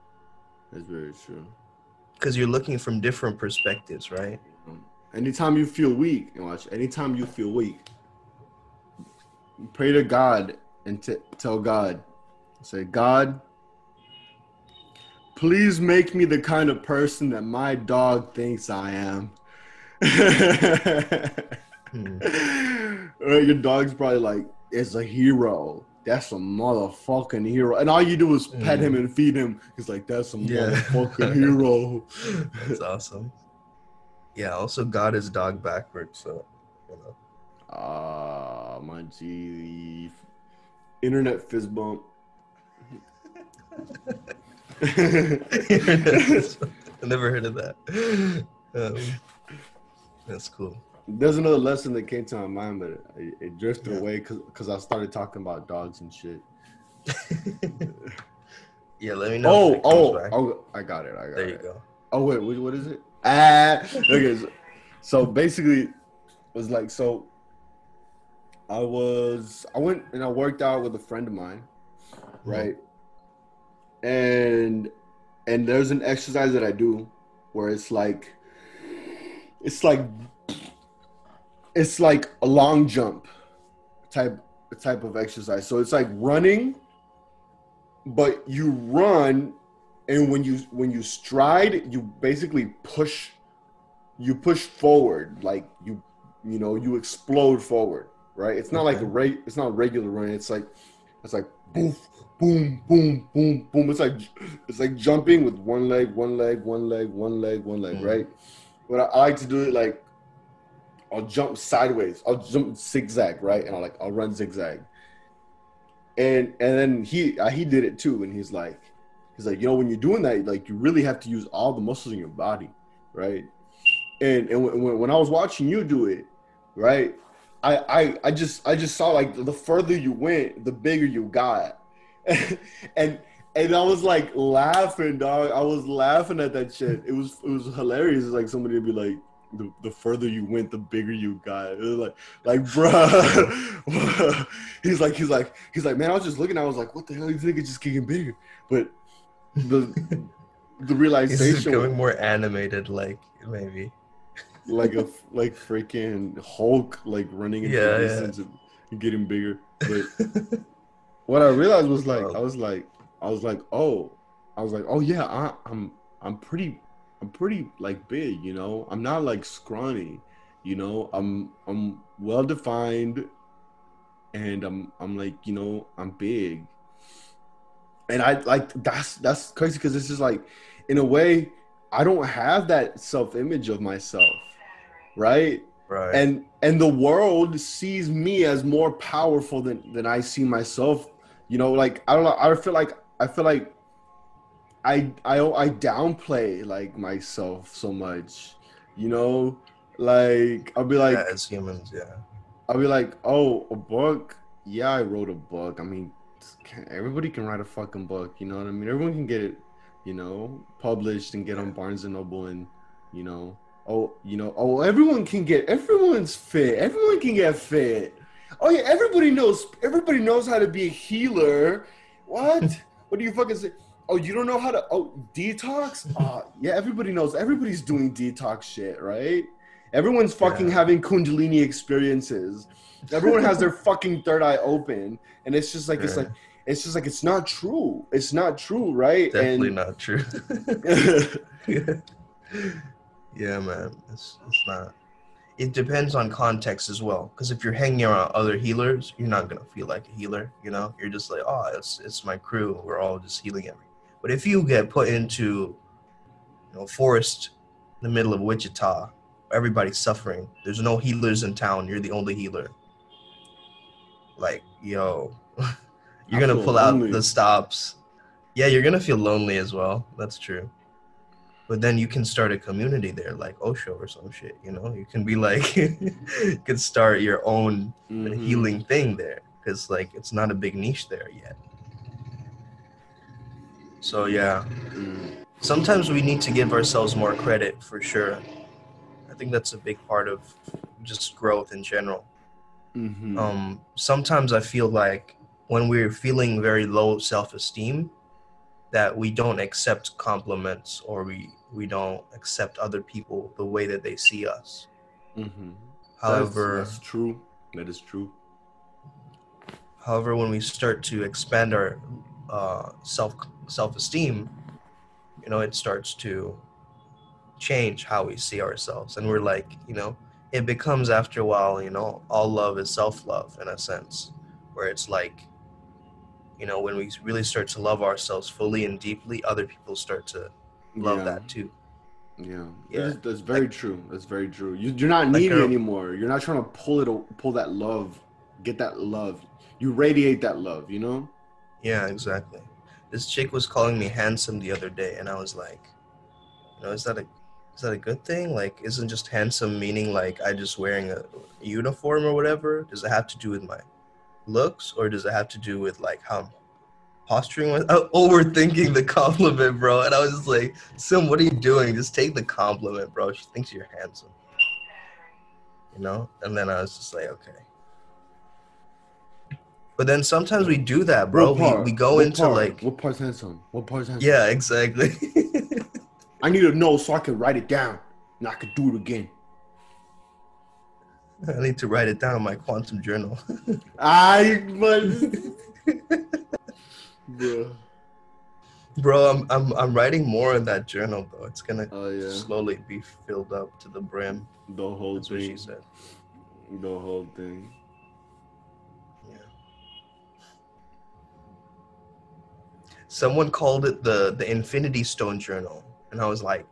That's very true. Because you're looking from different perspectives, right? Anytime you feel weak, and watch, anytime you feel weak, pray to God and t- tell God, say, God, please make me the kind of person that my dog thinks I am. Hmm. Your dog's probably like, it's a hero. That's a motherfucking hero. And all you do is pet mm. him and feed him. He's like, that's a yeah. motherfucking hero. That's awesome. Yeah, also God is dog backwards, so you know. Ah, uh, my G internet fist bump. Internet fist bump. I never heard of that. Um, that's cool. There's another lesson that came to my mind, but it, it drifted yeah. away because I started talking about dogs and shit. Yeah, let me know. Oh, oh, oh, I got it. I got there it. There you go. Oh, wait, what, what is it? Ah, okay. So, so basically, it was like, so I was, I went and I worked out with a friend of mine, right? Mm-hmm. And, and there's an exercise that I do where it's like, it's like, It's like a long jump type type of exercise. So it's like running, but you run, and when you when you stride, you basically push, you push forward, like you you know you explode forward, right? It's not okay. like a rate. It's not regular running. It's like it's like boom, boom, boom, boom, boom. It's like it's like jumping with one leg, one leg, one leg, one leg, one leg, mm. right? But I, I like to do it like, I'll jump sideways. I'll jump zigzag, right? And I'll like I'll run zigzag. And and then he uh, he did it too. And he's like he's like you know when you're doing that, like you really have to use all the muscles in your body, right? And and when when I was watching you do it, right, I I I just I just saw like the further you went, the bigger you got, and and I was like laughing, dog. I was laughing at that shit. It was it was hilarious. It's like somebody would be like, The, the further you went, the bigger you got. It was like, like, bruh. he's like, he's like, he's like, man, I was just looking. I was like, what the hell? These niggas just getting bigger. But the the realization. He's becoming more animated, like maybe. Like a like freaking Hulk, like running into yeah, distance yeah. and getting bigger. But what I realized was like, I was like, I was like, oh, I was like, oh yeah, I, I'm I'm pretty. I'm pretty like big, you know, I'm not like scrawny, you know, I'm, I'm well defined and I'm, I'm like, you know, I'm big. And I like, that's, that's crazy. Cause it's just like, in a way, I don't have that self-image of myself. Right. Right. And, and the world sees me as more powerful than, than I see myself, you know, like, I don't know. I feel like, I feel like, I, I I downplay like myself so much, you know, like I'll be like yeah, as humans, yeah. I'll be like, oh, a book, yeah, I wrote a book. I mean, can, everybody can write a fucking book, you know what I mean? Everyone can get it, you know, published and get on Barnes and Noble, and you know, oh, you know, oh, everyone can get, everyone's fit, everyone can get fit. Oh yeah, everybody knows, everybody knows how to be a healer. What? What do you fucking say? Oh, you don't know how to, oh, detox? Uh, yeah, everybody knows. Everybody's doing detox shit, right? Everyone's fucking yeah. having Kundalini experiences. Everyone has their fucking third eye open. And it's just like, yeah. it's like, it's just like, it's not true. It's not true, right? Definitely and, not true. Yeah, man, it's, it's not. It depends on context as well. Because if you're hanging around other healers, you're not going to feel like a healer, you know? You're just like, oh, it's it's my crew. We're all just healing everything. But if you get put into, you know, forest in the middle of Wichita, everybody's suffering. There's no healers in town. You're the only healer. Like, yo, you're going to pull out lonely. the stops. Yeah, you're going to feel lonely as well. That's true. But then you can start a community there, like Osho or some shit, you know? You can be like, you can start your own mm-hmm. healing thing there. Because, like, it's not a big niche there yet. So yeah, sometimes we need to give ourselves more credit for sure. I think that's a big part of just growth in general. Mm-hmm. Um, sometimes I feel like when we're feeling very low self-esteem, that we don't accept compliments, or we, we don't accept other people the way that they see us. Mm-hmm. However, that's, that's true. That is true. However, when we start to expand our uh, self self-esteem, you know, it starts to change how we see ourselves. And we're like, you know, it becomes after a while, you know, all love is self-love in a sense, where it's like, you know, when we really start to love ourselves fully and deeply, other people start to love yeah. that too. Yeah, yeah. That's, that's very like, true. That's very true. You, you're not needy like anymore. You're not trying to pull it, pull that love, get that love. You radiate that love, you know? Yeah, exactly. This chick was calling me handsome the other day, and I was like, you know, is that a is that a good thing? Like, isn't just handsome meaning like I just wearing a uniform or whatever? Does it have to do with my looks, or does it have to do with like how I'm posturing? With I'm overthinking the compliment, bro. And I was just like, Sim, what are you doing? Just take the compliment, bro. She thinks you're handsome. You know? And then I was just like, okay. But then sometimes we do that, bro. We, we go what into part? like... What part's handsome? What part's handsome? Yeah, exactly. I need to know so I can write it down and I can do it again. I need to write it down in my quantum journal. I but bro. Bro, I'm I'm I'm writing more in that journal though. It's gonna oh, yeah. slowly be filled up to the brim. The whole That's thing. What she said. The whole thing. Yeah. Someone called it the the Infinity Stone Journal, and I was like,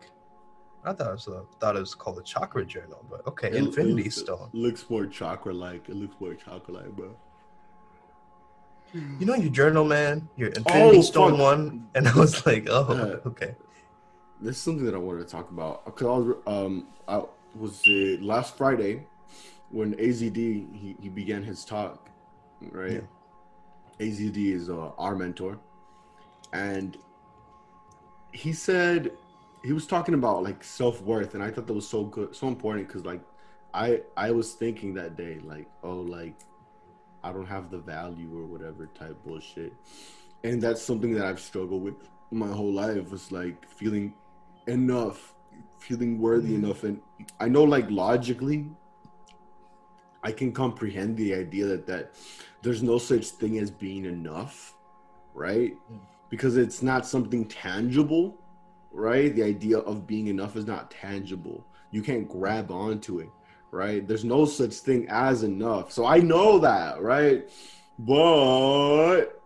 I thought it was a, thought it was called the Chakra Journal, but okay, it, Infinity it, Stone. It looks more chakra like. It looks more chakra like, bro. You know your journal, man. Your Infinity oh, Stone fuck. one, and I was like, oh, yeah. okay. There's something that I wanted to talk about because I was um I was uh, last Friday when A Z D he, he began his talk, right? Yeah. A Z D is uh, our mentor, and he said he was talking about like self-worth, and I thought that was so good, so important because like I I was thinking that day like oh like. I don't have the value or whatever type bullshit. And that's something that I've struggled with my whole life was like feeling enough, feeling worthy mm-hmm. enough. And I know like logically, I can comprehend the idea that, that there's no such thing as being enough, right? Mm-hmm. Because it's not something tangible, right? The idea of being enough is not tangible. You can't grab onto it. Right? There's no such thing as enough. So I know that, right? But,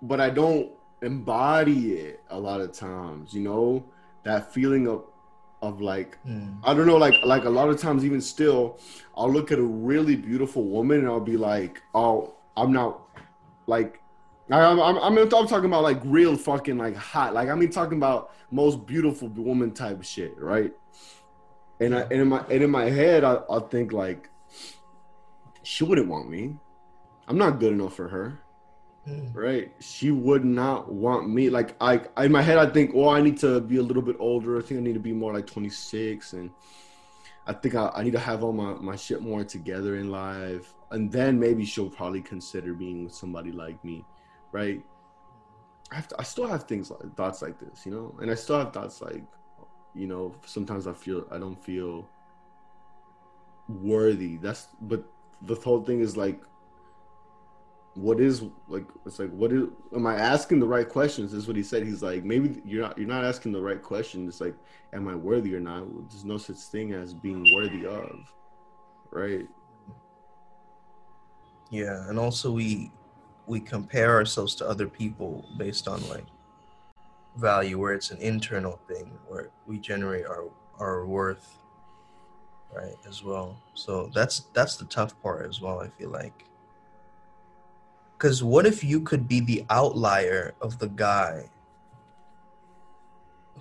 but I don't embody it a lot of times, you know, that feeling of, of like, mm. I don't know, like, like a lot of times, even still, I'll look at a really beautiful woman and I'll be like, oh, I'm not like, I, I'm, I'm, I'm, I'm talking about like real fucking like hot. Like, I mean, talking about most beautiful woman type of shit, right? And I and in my and in my head, I, I think like, she wouldn't want me. I'm not good enough for her, mm. right? She would not want me. Like I in my head, I think, oh, I need to be a little bit older. I think I need to be more like twenty-six, and I think I, I need to have all my my shit more together in life. And then maybe she'll probably consider being with somebody like me, right? I have to, I still have things like thoughts like this, you know, and I still have thoughts like. You know, sometimes I feel, I don't feel worthy. That's, but the whole thing is like, what is like, it's like, what is, am I asking the right questions? That's what he said. He's like, maybe you're not, you're not asking the right question. It's like, am I worthy or not? There's no such thing as being worthy of, right? Yeah. And also we, we compare ourselves to other people based on like, value where it's an internal thing where we generate our our worth, right, as well. So that's that's the tough part as well, I feel like, because what if you could be the outlier of the guy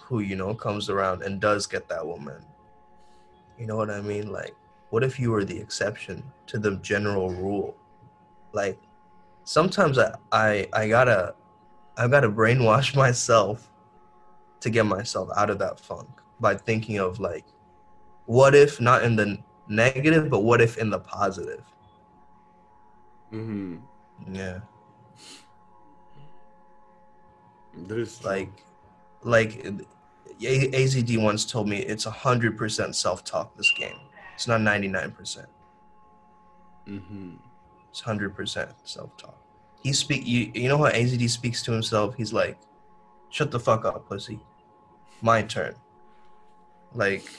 who, you know, comes around and does get that woman? You know what I mean? Like, what if you were the exception to the general rule? Like, sometimes I I, I gotta I've got to brainwash myself to get myself out of that funk by thinking of like, what if not in the negative, but what if in the positive? Mm-hmm. Yeah. There's like, like A Z D once told me it's one hundred percent self-talk, this game. It's not ninety-nine percent. Mm-hmm. It's one hundred percent self-talk. He speak. You, you know how A Z D speaks to himself? He's like, shut the fuck up, pussy. My turn. Like,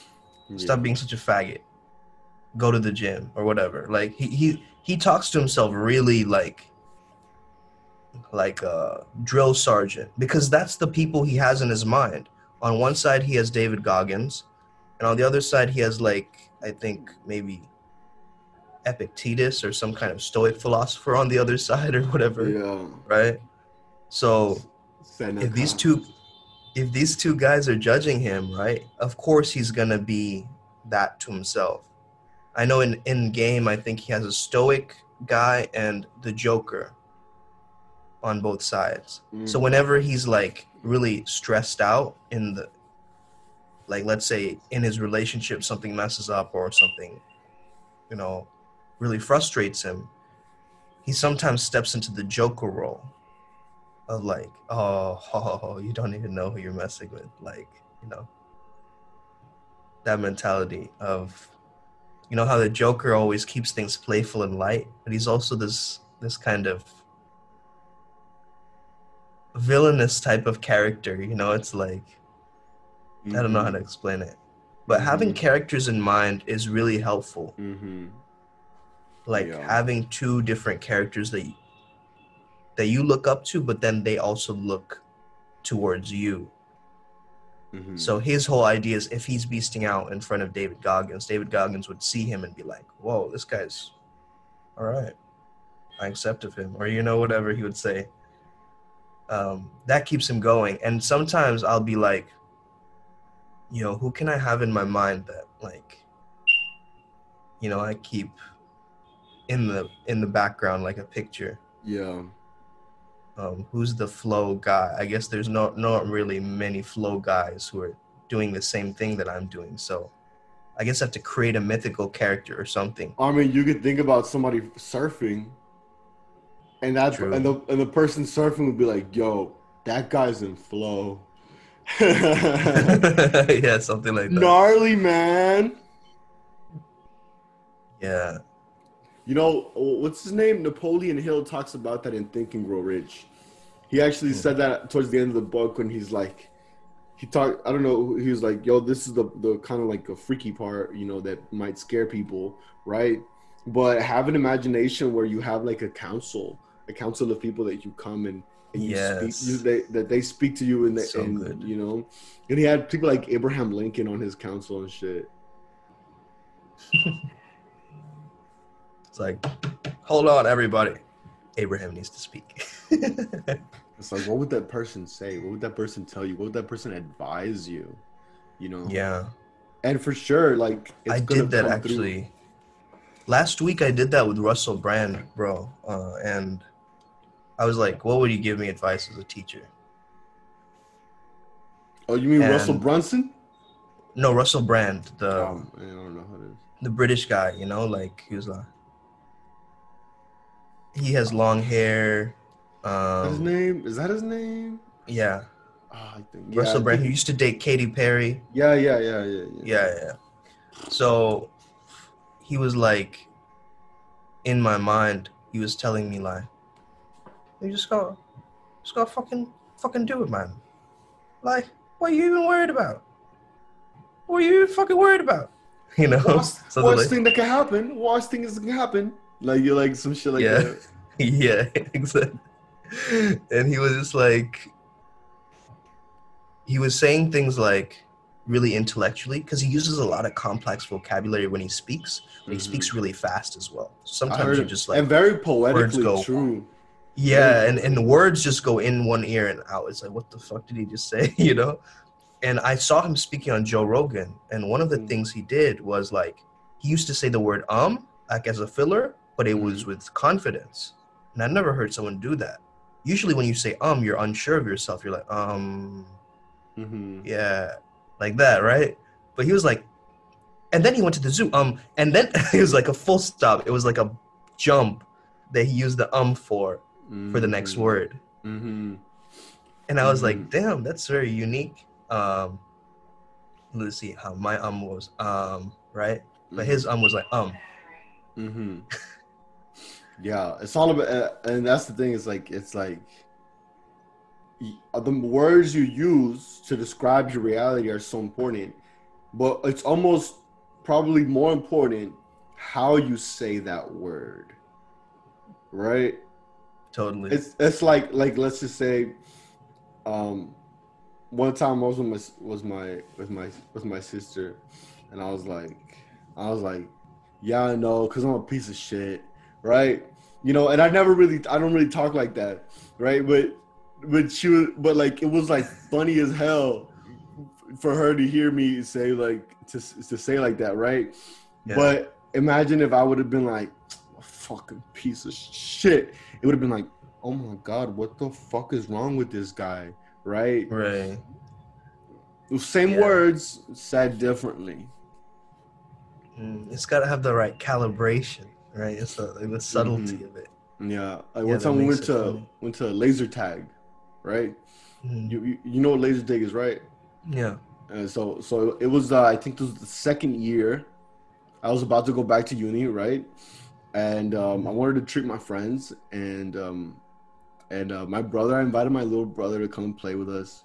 yeah. Stop being such a faggot. Go to the gym or whatever. Like, he he, he talks to himself really like, like a drill sergeant. Because that's the people he has in his mind. On one side, he has David Goggins. And on the other side, he has like, I think maybe... Epictetus or some kind of Stoic philosopher on the other side or whatever, yeah. right? So Seneca. if these two, if these two guys are judging him, right? Of course he's gonna be that to himself. I know in in game, I think he has a Stoic guy and the Joker on both sides. Mm. So whenever he's like really stressed out in the, like let's say in his relationship, something messes up or something, you know, really frustrates him, he sometimes steps into the Joker role of like, oh, oh, you don't even know who you're messing with. Like, you know, that mentality of you know how the Joker always keeps things playful and light, but he's also this this kind of villainous type of character, you know, it's like, mm-hmm. I don't know how to explain it. But mm-hmm. having characters in mind is really helpful. Mm-hmm. Like yeah. having two different characters that you, that you look up to, but then they also look towards you. Mm-hmm. So his whole idea is if he's beasting out in front of David Goggins, David Goggins would see him and be like, whoa, this guy's all right. I accept of him. Or, you know, whatever he would say. Um, that keeps him going. And sometimes I'll be like, you know, who can I have in my mind that, like, you know, I keep in the in the background like a picture. Yeah. Um, who's the flow guy? I guess there's not not really many flow guys who are doing the same thing that I'm doing. So I guess I have to create a mythical character or something. I mean, you could think about somebody surfing, and that's True. and the and the person surfing would be like, "Yo, that guy's in flow." Yeah, something like that. Gnarly, man. Yeah. You know, what's his name? Napoleon Hill talks about that in Think and Grow Rich. He actually mm-hmm. said that towards the end of the book when he's like, he talked, I don't know, he was like, yo, this is the, the kind of like a freaky part, you know, that might scare people, right? But have an imagination where you have like a council, a council of people that you come and, and you yes. speak, you, they, that they speak to you and, they, so and good. You know, and he had people like Abraham Lincoln on his council and shit. It's like, hold on, everybody. Abraham needs to speak. It's like, what would that person say? What would that person tell you? What would that person advise you? You know? Yeah. And for sure, like, it's I did that actually. Through. Last week, I did that with Russell Brand, bro. Uh, and I was like, what would you give me advice as a teacher? Oh, you mean and, Russell Brunson? No, Russell Brand. The, oh, man, I don't know how it is. The British guy, you know? Like, he was like, he has long hair. Um, is that his name? Is that his name? Yeah. Oh, I think, yeah Russell I Brand, think... who used to date Katy Perry. Yeah, yeah, yeah, yeah, yeah. Yeah, yeah. So he was like, in my mind, he was telling me like, you just gotta, just gotta fucking, fucking do it, man. Like, what are you even worried about? What are you even fucking worried about? You know? Worst, so worst like, thing that can happen. Worst thing that can happen. Like, you're like some shit like yeah. that. Yeah, exactly. And he was just like, he was saying things like really intellectually, because he uses a lot of complex vocabulary when he speaks, but mm-hmm. he speaks really fast as well. Sometimes you just like, and very poetically go, true. Yeah, yeah. And, and the words just go in one ear and out. It's like, what the fuck did he just say, you know? And I saw him speaking on Joe Rogan, and one of the mm-hmm. things he did was like, he used to say the word um, like as a filler, but it was with confidence. And I never heard someone do that. Usually when you say, um, you're unsure of yourself. You're like, um, mm-hmm. yeah, like that, right? But he was like, and then he went to the zoo, um, and then it was like a full stop. It was like a jump that he used the um for, mm-hmm. for the next word. Mm-hmm. And I was mm-hmm. like, damn, that's very unique. Um, let's see how my um was, um, right? But mm-hmm. his um was like, um. Mm-hmm. Yeah, it's all about, uh, and that's the thing. It's like it's like the words you use to describe your reality are so important, but it's almost probably more important how you say that word, right? Totally. It's it's like like let's just say, um, one time I was with my was my with my with my sister, and I was like, I was like. yeah, I know, because I'm a piece of shit, right? You know, and I never really, I don't really talk like that, right? But, but she was, but like, it was like funny as hell for her to hear me say like, to, to say like that, right? Yeah. But imagine if I would have been like, a fucking piece of shit. It would have been like, oh my God, what the fuck is wrong with this guy, right? Right. Same yeah. words, said differently. Mm, it's got to have the right calibration, right? It's a, like the subtlety mm-hmm. of it. Yeah. Like one yeah, time we went to funny. went to laser tag, right? Mm-hmm. You, you you know what laser tag is, right? Yeah. And so so it was uh, I think this was the second year. I was about to go back to uni, right? And um, I wanted to treat my friends, and um, and uh, my brother, I invited my little brother to come and play with us.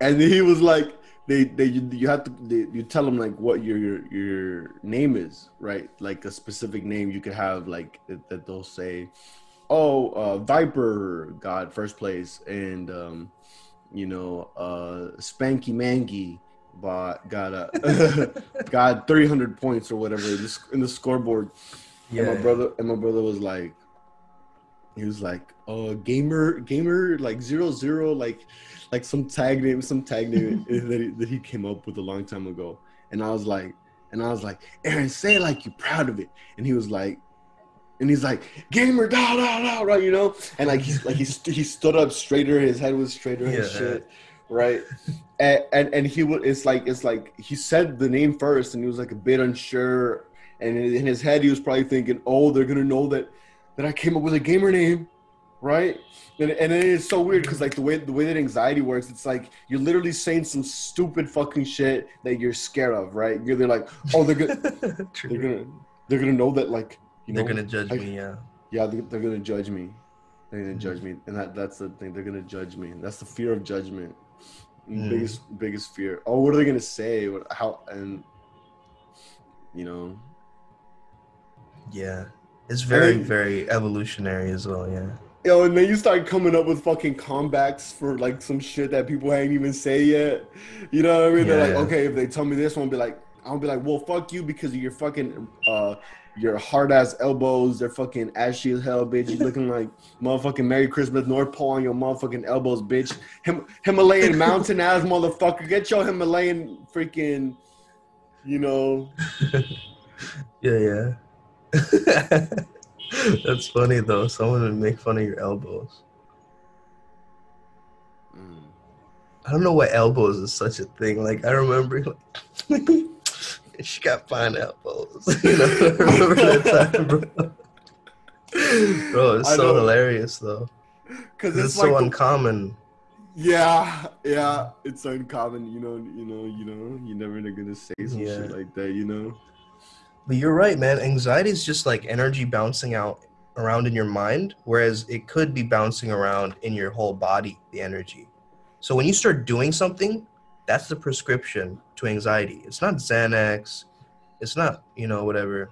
And he was like, they they you, you have to they, you tell him like what your, your your name is, right? Like a specific name you could have, like that, that they'll say, oh, uh, Viper got first place, and um, you know, uh, Spanky Mangy But got a got three hundred points or whatever in the, in the scoreboard. Yeah. And my brother and my brother was like, he was like, oh, gamer gamer like zero zero like like some tag name some tag name that, he, that he came up with a long time ago. And I was like, and I was like, Aaron, say like you're proud of it. And he was like, and he's like, gamer da da da, right? You know, and like he's like he st- he stood up straighter, his head was straighter and yeah. shit. Right, and, and and he would. It's like it's like he said the name first, and he was like a bit unsure. And in his head, he was probably thinking, "Oh, they're gonna know that that I came up with a gamer name, right?" And and it's so weird because like the way the way that anxiety works, it's like you're literally saying some stupid fucking shit that you're scared of, right? You're they're like, "Oh, they're gonna they're gonna they're gonna know that like you know, they're gonna judge I, me, yeah, yeah, they're, they're gonna judge me, they're gonna mm-hmm. judge me, and that that's the thing, they're gonna judge me. That's the fear of judgment." Mm. biggest biggest fear. Oh, what are they gonna say? What, how? And you know, yeah, it's very then, very evolutionary as well. Yeah. Yo, and then you start coming up with fucking comebacks for like some shit that people ain't even say yet. You know what I mean? Yeah. They're like, okay, if they tell me this one, I'll be like, I'll be like, well, fuck you because of your fucking uh, your hard ass elbows. They're fucking ashy as hell, bitch. You looking like motherfucking Merry Christmas North Pole on your motherfucking elbows, bitch. Him- Himalayan mountain ass motherfucker. Get your Himalayan freaking, you know. Yeah, yeah. That's funny though. Someone would make fun of your elbows. Mm. I don't know why elbows is such a thing. Like I remember, like, she got fine elbows. You know, I remember that time, bro. Bro, it's so hilarious though. Because it's, it's like so the, uncommon. Yeah, yeah, it's uncommon. You know, you know, you know. You're never gonna say some yeah. shit like that, you know. But you're right, man. Anxiety is just like energy bouncing out around in your mind, whereas it could be bouncing around in your whole body. The energy. So when you start doing something, that's the prescription to anxiety. It's not Xanax. It's not, you know, whatever.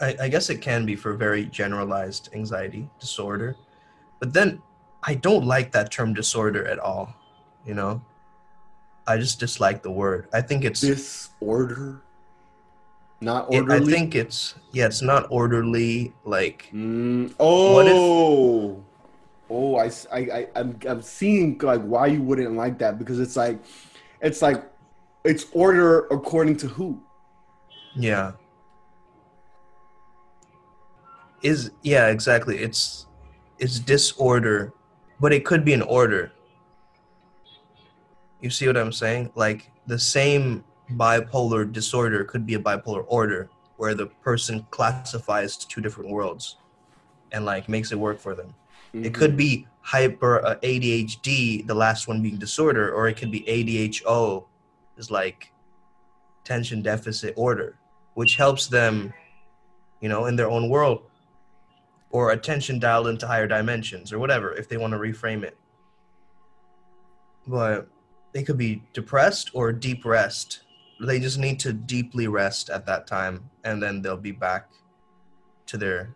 I, I guess it can be for very generalized anxiety disorder. But then I don't like that term disorder at all, you know. I just dislike the word. I think it's... Disorder? Not orderly? It, I think it's... Yeah, it's not orderly, like... Mm, oh! What if, Oh, I, I, I, I'm, I'm seeing like why you wouldn't like that because it's like, it's like, it's order according to who? Yeah. Is, yeah, exactly. It's, it's disorder, but it could be an order. You see what I'm saying? Like the same bipolar disorder could be a bipolar order where the person classifies two different worlds and like makes it work for them. Mm-hmm. It could be hyper uh, A D H D, the last one being disorder, or it could be A D H O, is like attention deficit disorder, which helps them, you know, in their own world, or attention dialed into higher dimensions, or whatever, if they want to reframe it. But they could be depressed or deep rest. They just need to deeply rest at that time, and then they'll be back to their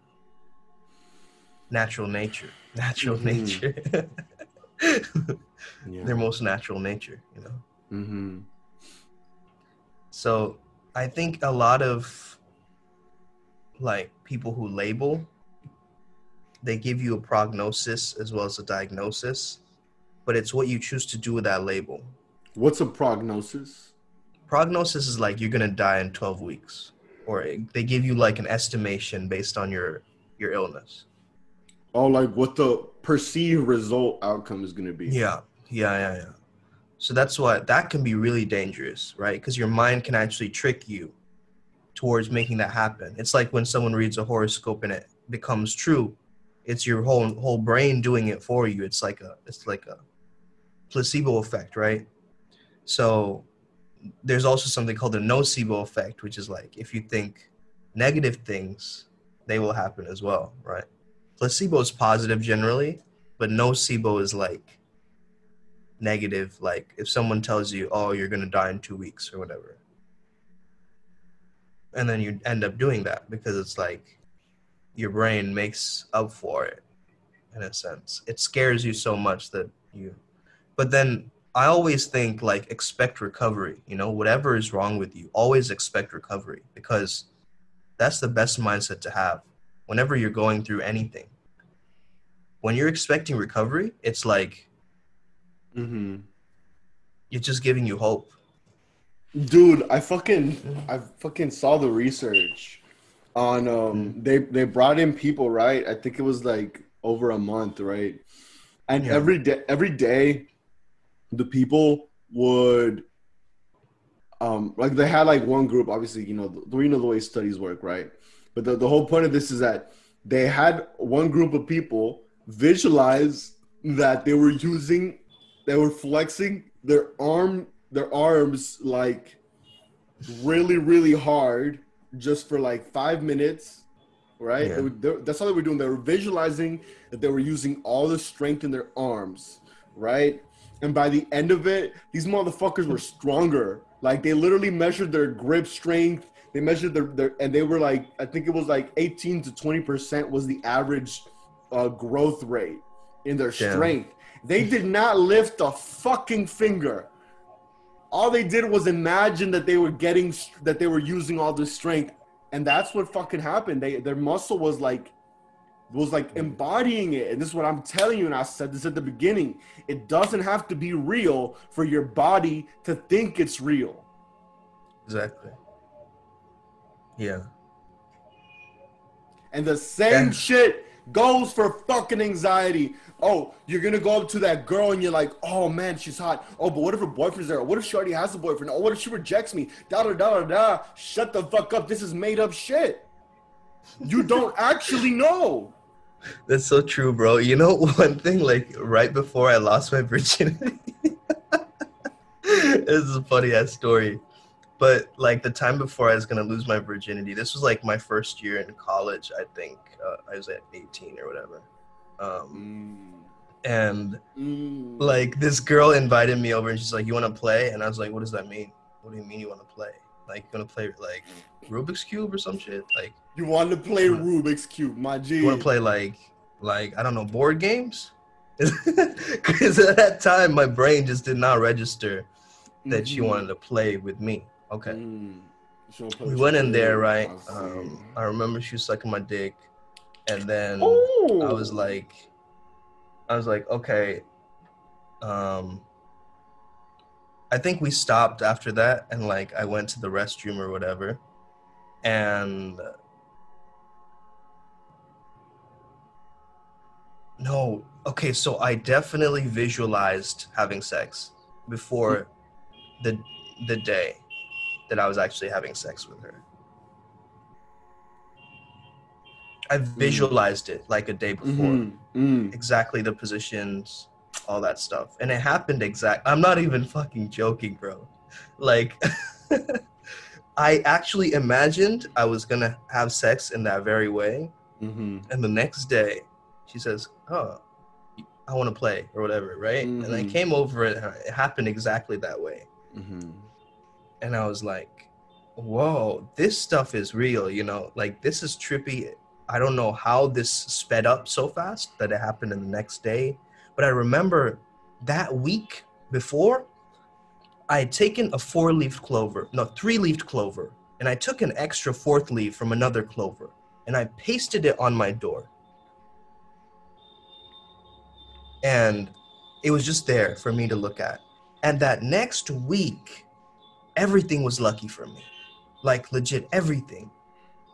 natural nature. Natural mm-hmm. nature. yeah. Their most natural nature, you know. Mm-hmm. So I think a lot of like people who label, they give you a prognosis as well as a diagnosis, but it's what you choose to do with that label. What's a prognosis? Prognosis is like you're gonna die in twelve weeks, or they give you like an estimation based on your your illness. Oh, like what the perceived result outcome is going to be. Yeah, yeah, yeah, yeah. So that's why that can be really dangerous, right? Because your mind can actually trick you towards making that happen. It's like when someone reads a horoscope and it becomes true. It's your whole whole brain doing it for you. It's like a it's like a placebo effect, right? So there's also something called the nocebo effect, which is like, if you think negative things, they will happen as well, right? Placebo is positive generally, but nocebo is like negative. Like if someone tells you, oh, you're going to die in two weeks or whatever. And then you end up doing that because it's like your brain makes up for it in a sense. It scares you so much that you, but then I always think like expect recovery, you know, whatever is wrong with you, always expect recovery because that's the best mindset to have whenever you're going through anything. When you're expecting recovery, it's like mm-hmm. it's just giving you hope. Dude, I fucking I fucking saw the research on um they they brought in people, right? I think it was like over a month, right? And yeah. every day every day the people would um like they had like one group, obviously, you know, we know the way studies work, right? But the, the whole point of this is that they had one group of people visualize that they were using they were flexing their arm their arms like really, really hard just for like five minutes, right? Yeah. They were, they, that's how they were doing. They were visualizing that they were using all the strength in their arms, right? And by the end of it, these motherfuckers were stronger. Like they literally measured their grip strength. They measured their, their and they were like, I think it was like eighteen to twenty percent was the average uh, growth rate in their Damn. strength. They did not lift a fucking finger. All they did was imagine that they were getting, that they were using all this strength. And that's what fucking happened. They, their muscle was like, was like embodying it. And this is what I'm telling you. And I said this at the beginning, it doesn't have to be real for your body to think it's real. Exactly. Yeah. And the same yeah. shit goes for fucking anxiety. Oh, you're going to go up to that girl and you're like, oh man, she's hot. Oh, but what if her boyfriend's there? What if she already has a boyfriend? Oh, what if she rejects me? Da da da da da. Shut the fuck up. This is made up shit. You don't actually know. That's so true, bro. You know, one thing, like right before I lost my virginity, this is a funny ass story. But like the time before I was going to lose my virginity, this was like my first year in college, I think. Uh, I was at eighteen or whatever. Um, mm. And mm. like this girl invited me over and she's like, you want to play? And I was like, what does that mean? What do you mean you want to play? Like, you want to play like Rubik's Cube or some shit? Like, you want to play wanna, Rubik's Cube, my G. You want to play like, like, I don't know, board games? Because at that time, my brain just did not register that mm-hmm. she wanted to play with me. Okay. Mm. We went in there, right? I, um, I remember she was sucking my dick. And then Ooh. I was like, I was like, okay. Um, I think we stopped after that. And like, I went to the restroom or whatever. And no. Okay. So I definitely visualized having sex before the the day that I was actually having sex with her. I visualized mm. it like a day before, mm-hmm. mm. exactly the positions, all that stuff. And it happened exact. I'm not even fucking joking, bro. Like I actually imagined I was going to have sex in that very way. Mm-hmm. And the next day she says, oh, I want to play or whatever. Right. Mm-hmm. And I came over and it happened exactly that way. Mm-hmm. And I was like, whoa, this stuff is real, you know, like this is trippy. I don't know how this sped up so fast that it happened in the next day. But I remember that week before, I had taken a four-leaf clover, no, three-leaf clover. And I took an extra fourth leaf from another clover and I pasted it on my door. And it was just there for me to look at. And that next week, everything was lucky for me, like legit everything.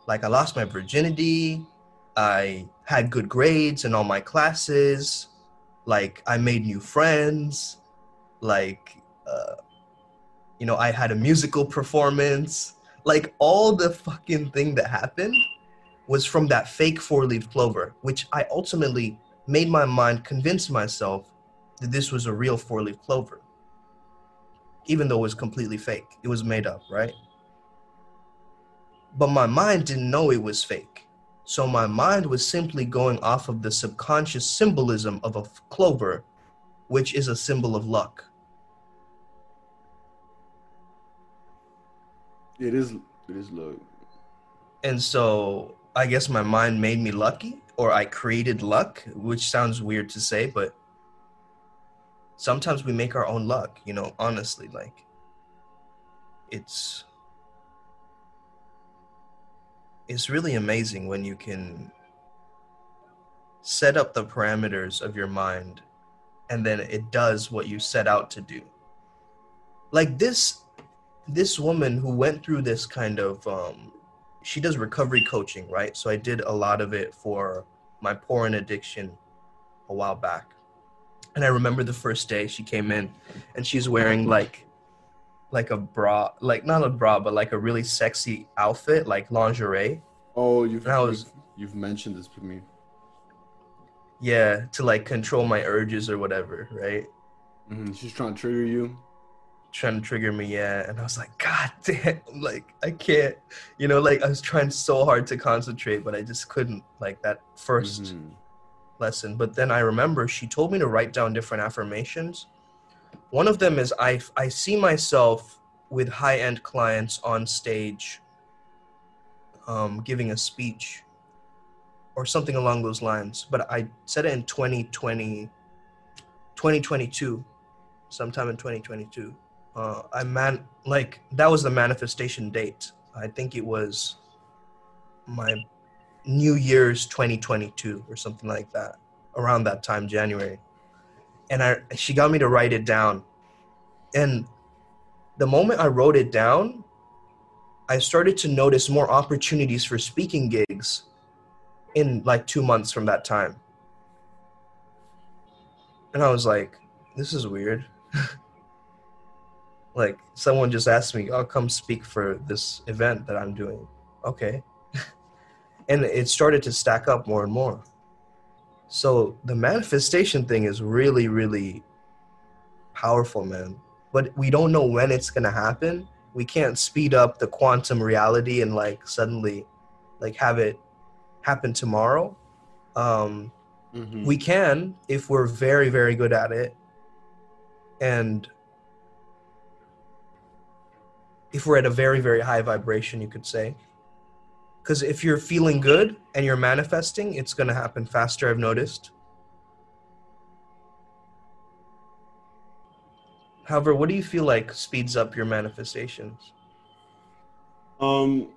Like I lost my virginity. I had good grades in all my classes. Like I made new friends. Like, uh, you know, I had a musical performance. Like all the fucking thing that happened was from that fake four-leaf clover, which I ultimately made my mind convince myself that this was a real four-leaf clover. even though it was completely fake. It was made up, right? But my mind didn't know it was fake. So my mind was simply going off of the subconscious symbolism of a clover, which is a symbol of luck. It is, it is luck. And so I guess my mind made me lucky, or I created luck, which sounds weird to say, but sometimes we make our own luck, you know, honestly, like it's, it's really amazing when you can set up the parameters of your mind and then it does what you set out to do. Like this, this woman who went through this kind of, um, she does recovery coaching, right? So I did a lot of it for my porn addiction a while back. And I remember the first day she came in and she's wearing like, like a bra, like not a bra, but like a really sexy outfit, like lingerie. Oh, you've, I was, you've mentioned this to me. Yeah, to like control my urges or whatever, right? Mm-hmm. She's trying to trigger you. Trying to trigger me, yeah. And I was like, God damn, like I can't, you know, like I was trying so hard to concentrate, but I just couldn't, like that first mm-hmm. lesson. But then I remember she told me to write down different affirmations. One of them is I, I see myself with high-end clients on stage um, giving a speech or something along those lines. But I said it in twenty twenty, twenty twenty-two, sometime in twenty twenty-two. Uh, I man, like that was the manifestation date. I think it was my New Year's twenty twenty-two or something like that, around that time, January. And I, she got me to write it down. And the moment I wrote it down, I started to notice more opportunities for speaking gigs in like two months from that time. And I was like, this is weird. Like someone just asked me, I'll come speak for this event that I'm doing. Okay. And it started to stack up more and more. So the manifestation thing is really, really powerful, man. But we don't know when it's going to happen. We can't speed up the quantum reality and like suddenly like have it happen tomorrow. Um, mm-hmm. We can if we're very, very good at it. And if we're at a very, very high vibration, you could say. Because if you're feeling good and you're manifesting, it's going to happen faster, I've noticed. However, what do you feel like speeds up your manifestations? Um,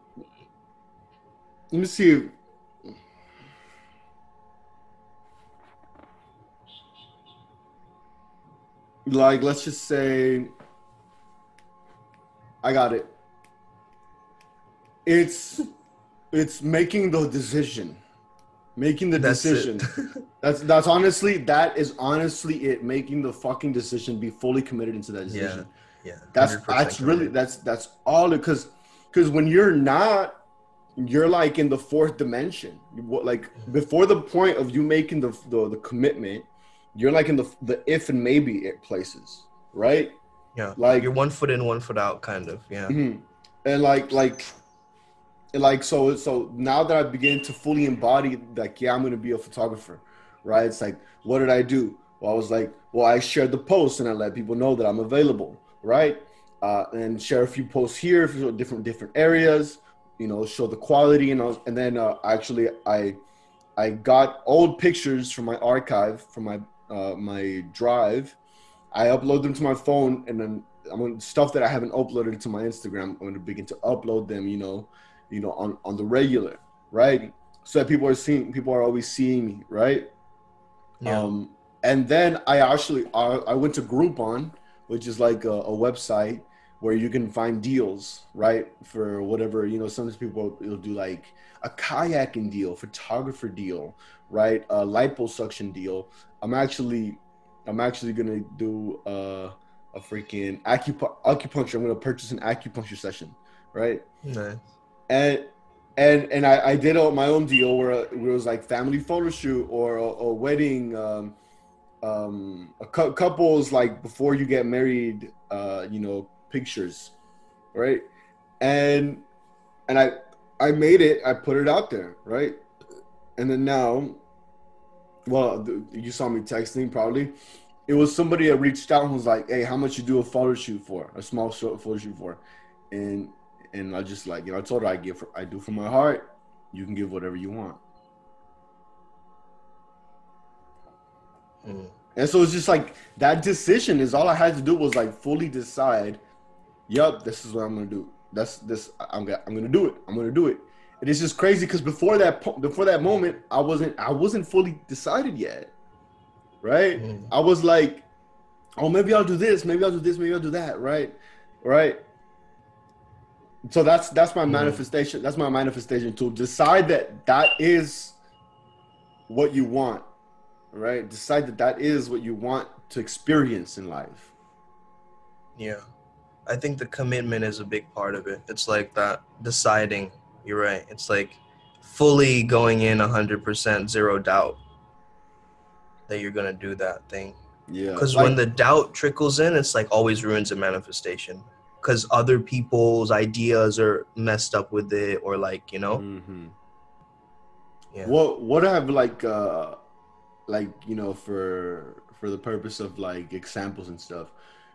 let me see. Like, let's just say I got it. It's... It's making the decision, making the that's decision. that's that's honestly, that is honestly it. Making the fucking decision, be fully committed into that decision. Yeah, yeah. That's that's committed. Really that's that's all it. Because because when you're not, you're like in the fourth dimension. Like before the point of you making the the, the commitment, you're like in the the if and maybe it places, right? Yeah, like you're one foot in, one foot out, kind of. Yeah, mm-hmm. and like like. Like, so, so now that I begin to fully embody, like, yeah, I'm going to be a photographer, right? It's like, what did I do? Well, I was like, well, I shared the post and I let people know that I'm available, right? Uh, and share a few posts here, different, different areas, you know, show the quality. And I was, and then uh, actually I, I got old pictures from my archive, from my, uh, my drive. I upload them to my phone, and then I'm going to stuff that I haven't uploaded to my Instagram. I'm going to begin to upload them, you know, you know, on, on the regular, right? So that people are seeing, people are always seeing me, right? Yeah. Um, and then I actually, I, I went to Groupon, which is like a, a website where you can find deals, right? For whatever, you know, sometimes people will do like a kayaking deal, photographer deal, right? A liposuction deal. I'm actually, I'm actually gonna do uh, a freaking acup- acupuncture. I'm gonna purchase an acupuncture session, right? Nice. And and and I, I did a, my own deal where, where it was like family photo shoot or a, a wedding, um, um, a cu- couples like before you get married uh, you know, pictures, right? And and I I made it. I put it out there, right? And then now, well, you saw me texting probably. It was somebody that reached out and was like, "Hey, how much you do a photo shoot for? A small photo shoot for?" And and I just like, you know, I told her I give, I do from my heart. You can give whatever you want. Mm. And so it's just like that decision is all I had to do was like fully decide. Yep, this is what I'm gonna do. That's this. I'm gonna I'm gonna do it. I'm gonna do it. And it's just crazy because before that before that moment, I wasn't I wasn't fully decided yet. Right? Mm. I was like, oh, maybe I'll do this. Maybe I'll do this. Maybe I'll do that. Right? Right? So that's that's my mm. manifestation. That's my manifestation tool. Decide that that is what you want. Right? Decide that that is what you want to experience in life. Yeah. I think the commitment is a big part of it. It's like that deciding. You're right. It's like fully going in one hundred percent, zero doubt that you're going to do that thing. Yeah. Because like, when the doubt trickles in, it's like always ruins a manifestation. Because other people's ideas are messed up with it or like, you know. Mm-hmm. Yeah. What, what have like... Uh, like, you know, for for the purpose of like examples and stuff,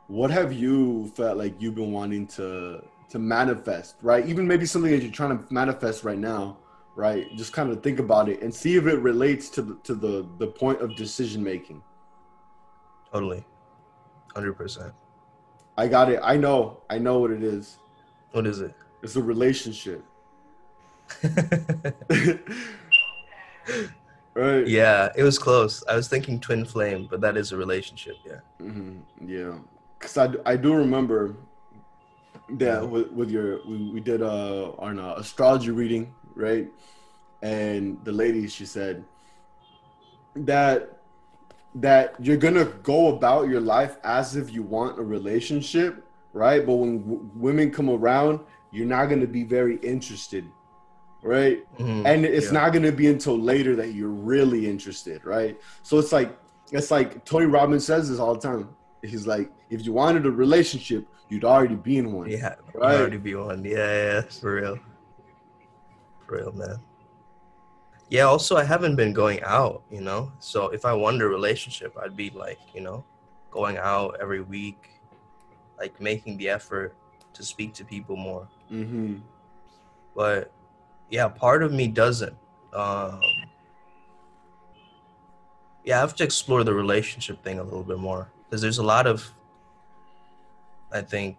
what have you felt like you've been wanting to to manifest, right? Even maybe something that you're trying to manifest right now, right? Just kind of think about it and see if it relates to the, to the, the point of decision making. Totally. one hundred percent. I got it. I know. I know what it is. What is it? It's a relationship. Right. Yeah, it was close. I was thinking twin flame, but that is a relationship. Yeah. Mm-hmm. Yeah, because I, I do remember that mm-hmm. with, with your we, we did a an astrology reading, right? And the lady, she said that that you're gonna go about your life as if you want a relationship, right? But when w- women come around, you're not gonna be very interested. Right. Mm, and it's yeah. not going to be until later that you're really interested. Right. So it's like it's like Tony Robbins says this all the time. He's like, if you wanted a relationship, you'd already be in one. Yeah. Right? You'd already be one. Yeah, yeah. For real. For real, man. Yeah. Also, I haven't been going out, you know, so if I wanted a relationship, I'd be like, you know, going out every week, like making the effort to speak to people more. Mm-hmm. But yeah, part of me doesn't. Um, yeah, I have to explore the relationship thing a little bit more because there's a lot of, I think,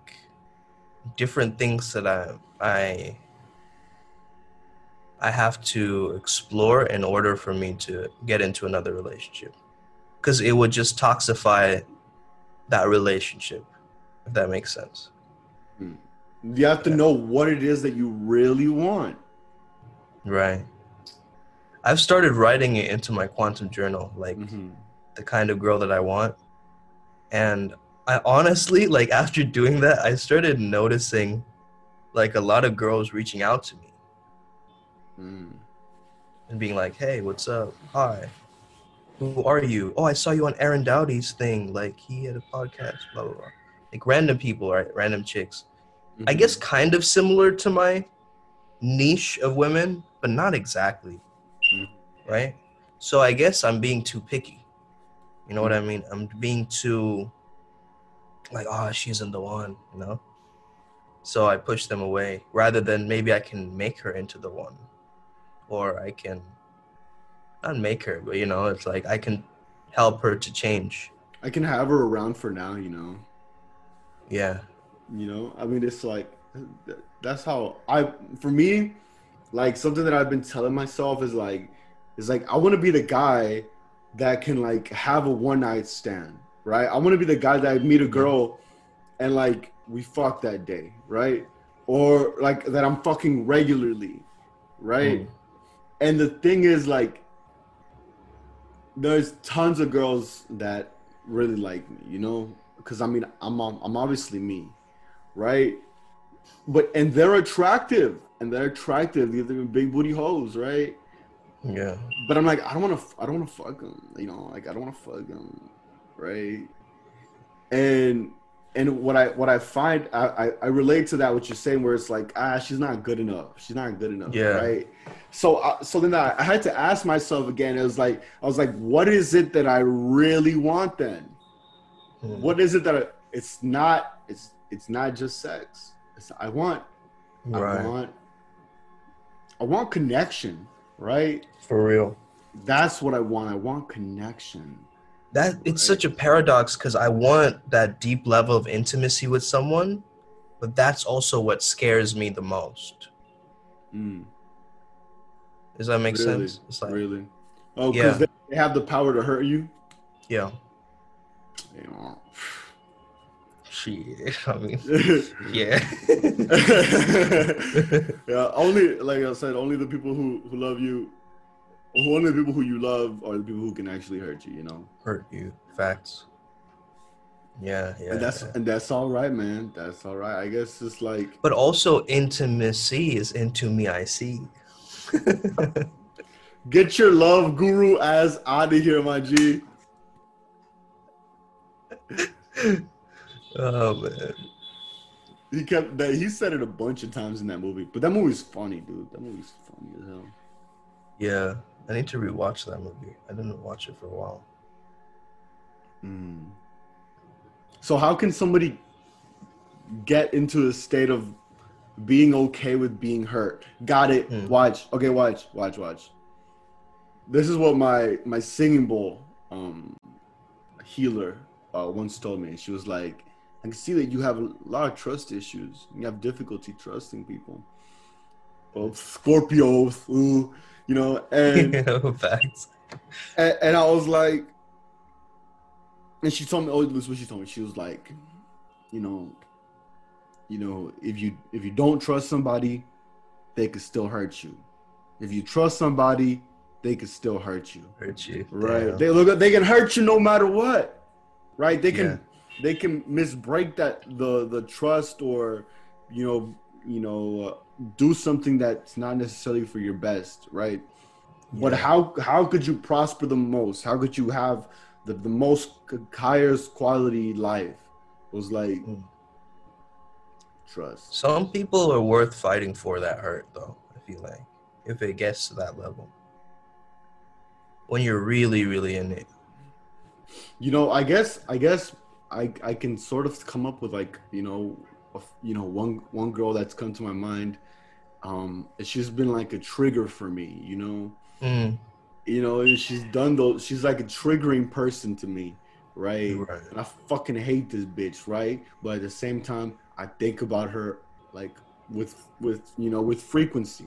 different things that I I I have to explore in order for me to get into another relationship, because it would just toxify that relationship, if that makes sense. You have to yeah. know what it is that you really want. Right. I've started writing it into my quantum journal, like mm-hmm. the kind of girl that I want. And I honestly, like after doing that, I started noticing like a lot of girls reaching out to me mm. and being like, hey, what's up? Hi, who are you? Oh, I saw you on Aaron Dowdy's thing. Like he had a podcast, blah, blah, blah. Like random people, right? Random chicks. Mm-hmm. I guess kind of similar to my niche of women, but not exactly, mm-hmm. right? So I guess I'm being too picky. You know mm-hmm. what I mean? I'm being too, like, oh, she isn't the one, you know? So I push them away rather than maybe I can make her into the one. Or I can, not make her, but, you know, it's like I can help her to change. I can have her around for now, you know? Yeah. You know, I mean, it's like, that's how I, for me, like something that I've been telling myself is like, is like, I want to be the guy that can like have a one night stand, right? I want to be the guy that I meet a girl and like, we fuck that day, right? Or like that I'm fucking regularly, right? Mm. And the thing is like, there's tons of girls that really like me, you know? Cause I mean, I'm, I'm obviously me, right? But and they're attractive, and they're attractive. They're big booty hoes, right? Yeah. But I'm like, I don't want to. I don't want to fuck them. You know, like I don't want to fuck them, right? And And what I what I find, I, I, I relate to that what you're saying, where it's like, ah, she's not good enough. She's not good enough, yeah. right? So uh, so then I, I had to ask myself again. It was like, I was like, what is it that I really want then? Mm. What is it that I, it's not, it's it's not just sex. It's, I want, right. I want, I want connection, right? For real. That's what I want. I want connection. That it's such a paradox, because I want that deep level of intimacy with someone, but that's also what scares me the most. Mm. Does that make really? sense? It's like, really? Oh, because yeah. they have the power to hurt you? Yeah. yeah. Shit. I mean, yeah. yeah. Only, like I said, only the people who, who love you. One of the people who you love are the people who can actually hurt you, you know? Hurt you. Facts. Yeah, yeah. And that's, yeah. and that's all right, man. That's all right. I guess it's like... But also intimacy is into me, I see. Get your love guru ass out of here, my G. Oh, man. He kept that. He said it a bunch of times in that movie. But that movie's funny, dude. That movie's funny as hell. Yeah. I need to rewatch that movie. I didn't watch it for a while. Mm. So how can somebody get into a state of being okay with being hurt? Got it. Mm. Watch. Okay, watch, watch, watch. This is what my, my singing bowl um, healer uh, once told me. She was like, I can see that you have a lot of trust issues. You have difficulty trusting people. Oh, Scorpio. Ooh. You know, and, yeah, and and I was like, and she told me, oh, this is what she told me. She was like, you know, you know, if you if you don't trust somebody, they could still hurt you. If you trust somebody, they could still hurt you. Hurt you, right? Damn. They look, they can hurt you no matter what, right? They can yeah. they can misbreak that the the trust, or you know you know. Uh, do something that's not necessarily for your best, right? Yeah. But how how could you prosper the most? How could you have the, the most highest quality life? It was like, mm. trust. Some people are worth fighting for that hurt, though, I feel like, if it gets to that level. When you're really, really in it. You know, I guess I guess I, I can sort of come up with, like, you know, you know, one one girl that's come to my mind, um, she's been like a trigger for me, you know, mm. you know, and she's done those, she's like a triggering person to me, right? right? And I fucking hate this bitch, right? But at the same time, I think about her, like, with, with you know, with frequency.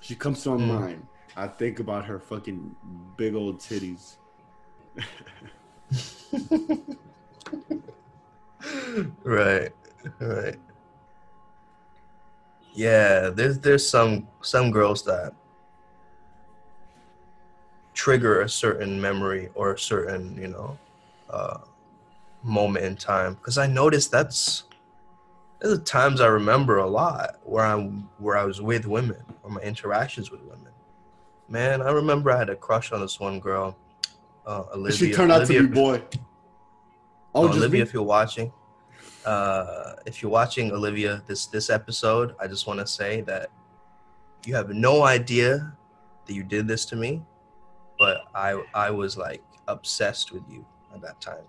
She comes to my mm. mind. I think about her fucking big old titties. Right. Right. Yeah, there's there's some some girls that trigger a certain memory or a certain you know uh, moment in time. Because I noticed that's there's times I remember a lot where I where I was with women or my interactions with women. Man, I remember I had a crush on this one girl, uh, Olivia. She turned out Olivia, to be boy. Oh, no, Olivia, if you're watching. Uh, if you're watching, Olivia, this, this episode, I just want to say that you have no idea that you did this to me, but I I was, like, obsessed with you at that time.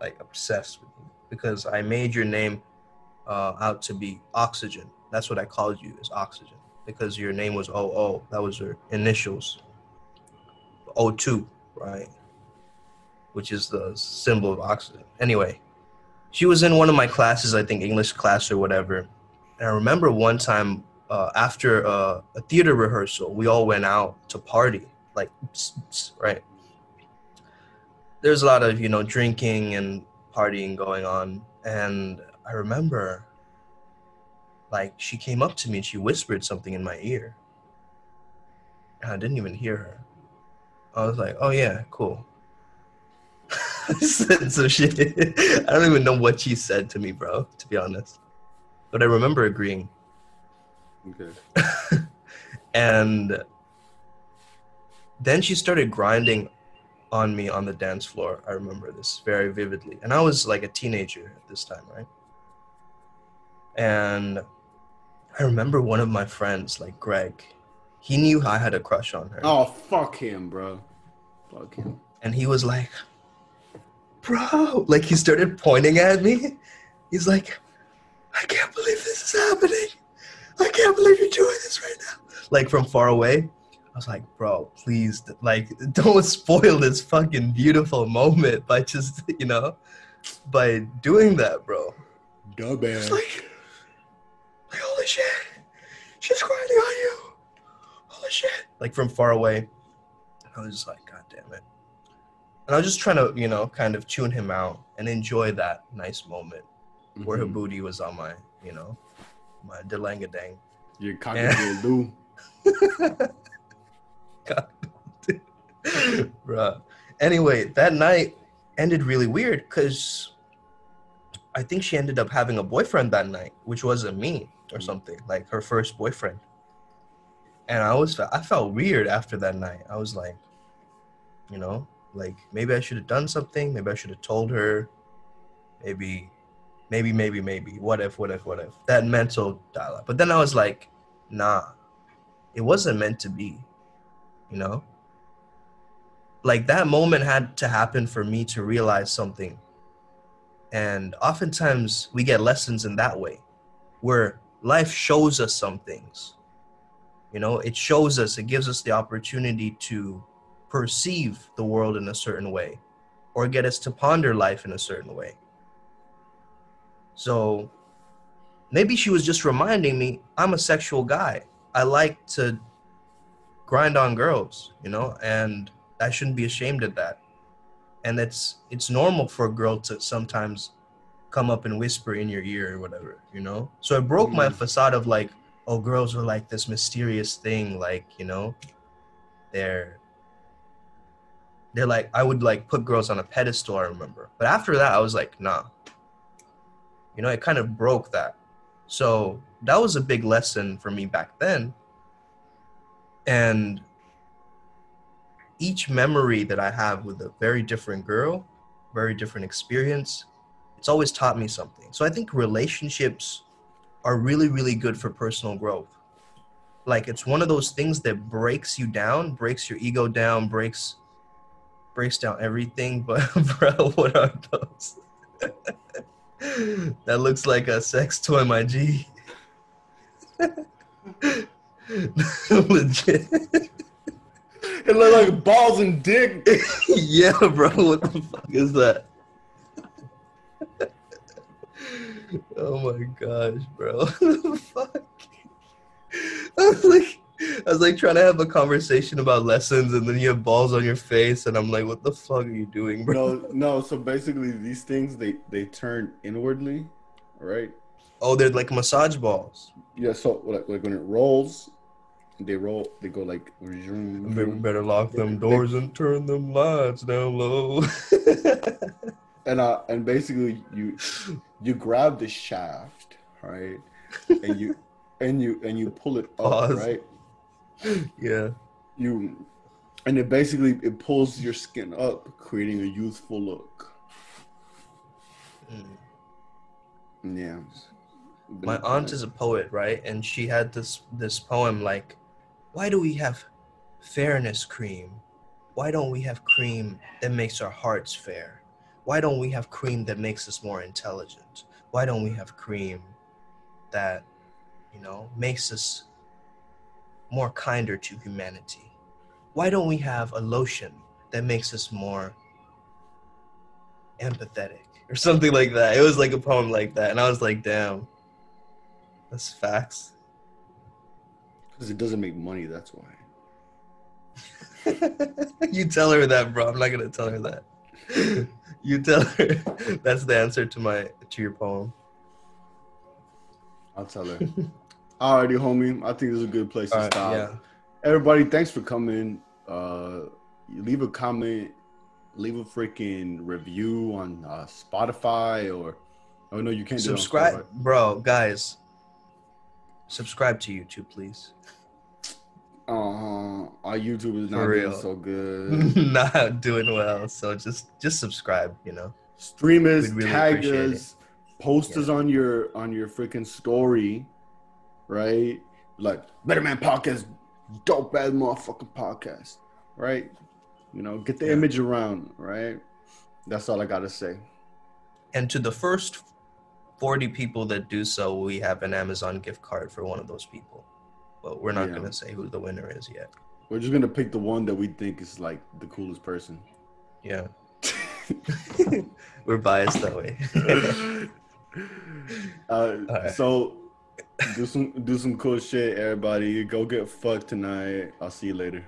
Like, obsessed with you. Because I made your name uh, out to be Oxygen. That's what I called you, is Oxygen. Because your name was O O. That was your initials. O two, right? Which is the symbol of oxygen. Anyway. She was in one of my classes, I think English class or whatever. And I remember one time uh, after uh, a theater rehearsal, we all went out to party, like, pss, pss, right? There's a lot of, you know, drinking and partying going on. And I remember, like, she came up to me and she whispered something in my ear. And I didn't even hear her. I was like, oh, yeah, cool. Said some shit. I don't even know what she said to me, bro, to be honest. But I remember agreeing. Okay. And then she started grinding on me on the dance floor. I remember this very vividly. And I was like a teenager at this time, right? And I remember one of my friends, like Greg, he knew I had a crush on her. Oh, fuck him, bro. Fuck him. And he was like, bro, like he started pointing at me. He's like, I can't believe this is happening. I can't believe you're doing this right now. Like from far away. I was like, bro, please, like, don't spoil this fucking beautiful moment by just, you know, by doing that, bro. Duh, man. It's like, like, holy shit, she's grinding on you. Holy shit. Like, from far away, I was just like, God damn it. And I was just trying to, you know, kind of tune him out and enjoy that nice moment mm-hmm. where her booty was on my, you know, my delangadang. Your cocky little dude. God, bro. Anyway, that night ended really weird because I think she ended up having a boyfriend that night, which wasn't me or something, like her first boyfriend. And I was, I felt weird after that night. I was like, you know, like maybe I should have done something. Maybe I should have told her. Maybe, maybe, maybe, maybe. What if, what if, what if? That mental dialogue. But then I was like, nah, it wasn't meant to be. You know, like that moment had to happen for me to realize something. And oftentimes we get lessons in that way where life shows us some things, you know, it shows us, it gives us the opportunity to perceive the world in a certain way or get us to ponder life in a certain way. So maybe she was just reminding me, I'm a sexual guy. I like to grind on girls, you know, and I shouldn't be ashamed of that. And it's, it's normal for a girl to sometimes come up and whisper in your ear or whatever, you know? So it broke mm-hmm. my facade of like, oh, girls were like this mysterious thing. Like, you know, they're, they're like, I would like put girls on a pedestal, I remember. But after that, I was like, nah, you know, it kind of broke that. So that was a big lesson for me back then. And each memory that I have with a very different girl, very different experience, it's always taught me something. So I think relationships are really, really good for personal growth. Like it's one of those things that breaks you down, breaks your ego down, breaks breaks down everything. But bro, what are those? That looks like a sex toy, my G. Legit. It looked like balls and dick. Yeah, bro. What the fuck is that? Oh my gosh, bro. What the fuck? I was like, I was like trying to have a conversation about lessons, and then you have balls on your face, and I'm like, what the fuck are you doing, bro? No, no. So basically, these things they they turn inwardly, right? Oh, they're like massage balls. Yeah, so like, like when it rolls, they roll, they go like. Zoom, zoom. They better lock them doors and turn them lights down low. and uh, and basically you, you grab the shaft, right? And you, and you, and you pull it up, Pause. Right? Yeah. You, and it basically it pulls your skin up, creating a youthful look. Mm. Yeah. My aunt is a poet, right? And she had this this poem like, why do we have fairness cream? Why don't we have cream that makes our hearts fair? Why don't we have cream that makes us more intelligent? Why don't we have cream that, you know, makes us more kinder to humanity? Why don't we have a lotion that makes us more empathetic? Or something like that. It was like a poem like that. And I was like, damn. That's facts. Because it doesn't make money, that's why. You tell her that, bro. I'm not going to tell her that. You tell her. That's the answer to my to your poem. I'll tell her. Alrighty, homie. I think this is a good place All to right, stop. Yeah. Everybody, thanks for coming. Uh, leave a comment. Leave a freaking review on uh, Spotify or... Oh, no, you can't do it on Spotify. Subscribe. Bro, guys... Subscribe to YouTube, please. Uh, our YouTube is not doing so good. Not doing well. So just just subscribe, you know. Streamers, really tag us, post us yeah. on your on your freaking story, right? Like Better Man Podcast, dope ass motherfucking podcast, right? You know, get the yeah. image around, right? That's all I gotta say. And to the first forty people that do so, we have an Amazon gift card for one of those people. But we're not yeah. gonna say who the winner is yet. We're just gonna pick the one that we think is like the coolest person. Yeah. We're biased that way. uh, right. So do some do some cool shit, everybody. Go get fucked tonight. I'll see you later.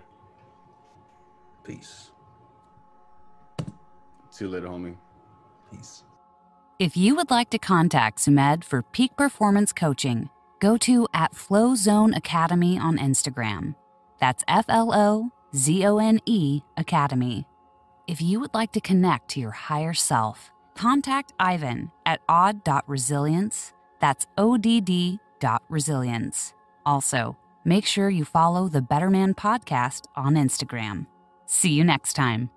Peace. See you later, homie. Peace. If you would like to contact Sumedh for peak performance coaching, go to at Flow Zone Academy on Instagram. That's F L O Z O N E Academy. If you would like to connect to your higher self, contact Ivan at odd dot resilience. That's O D D dot resilience. Also, make sure you follow the Better Man Podcast on Instagram. See you next time.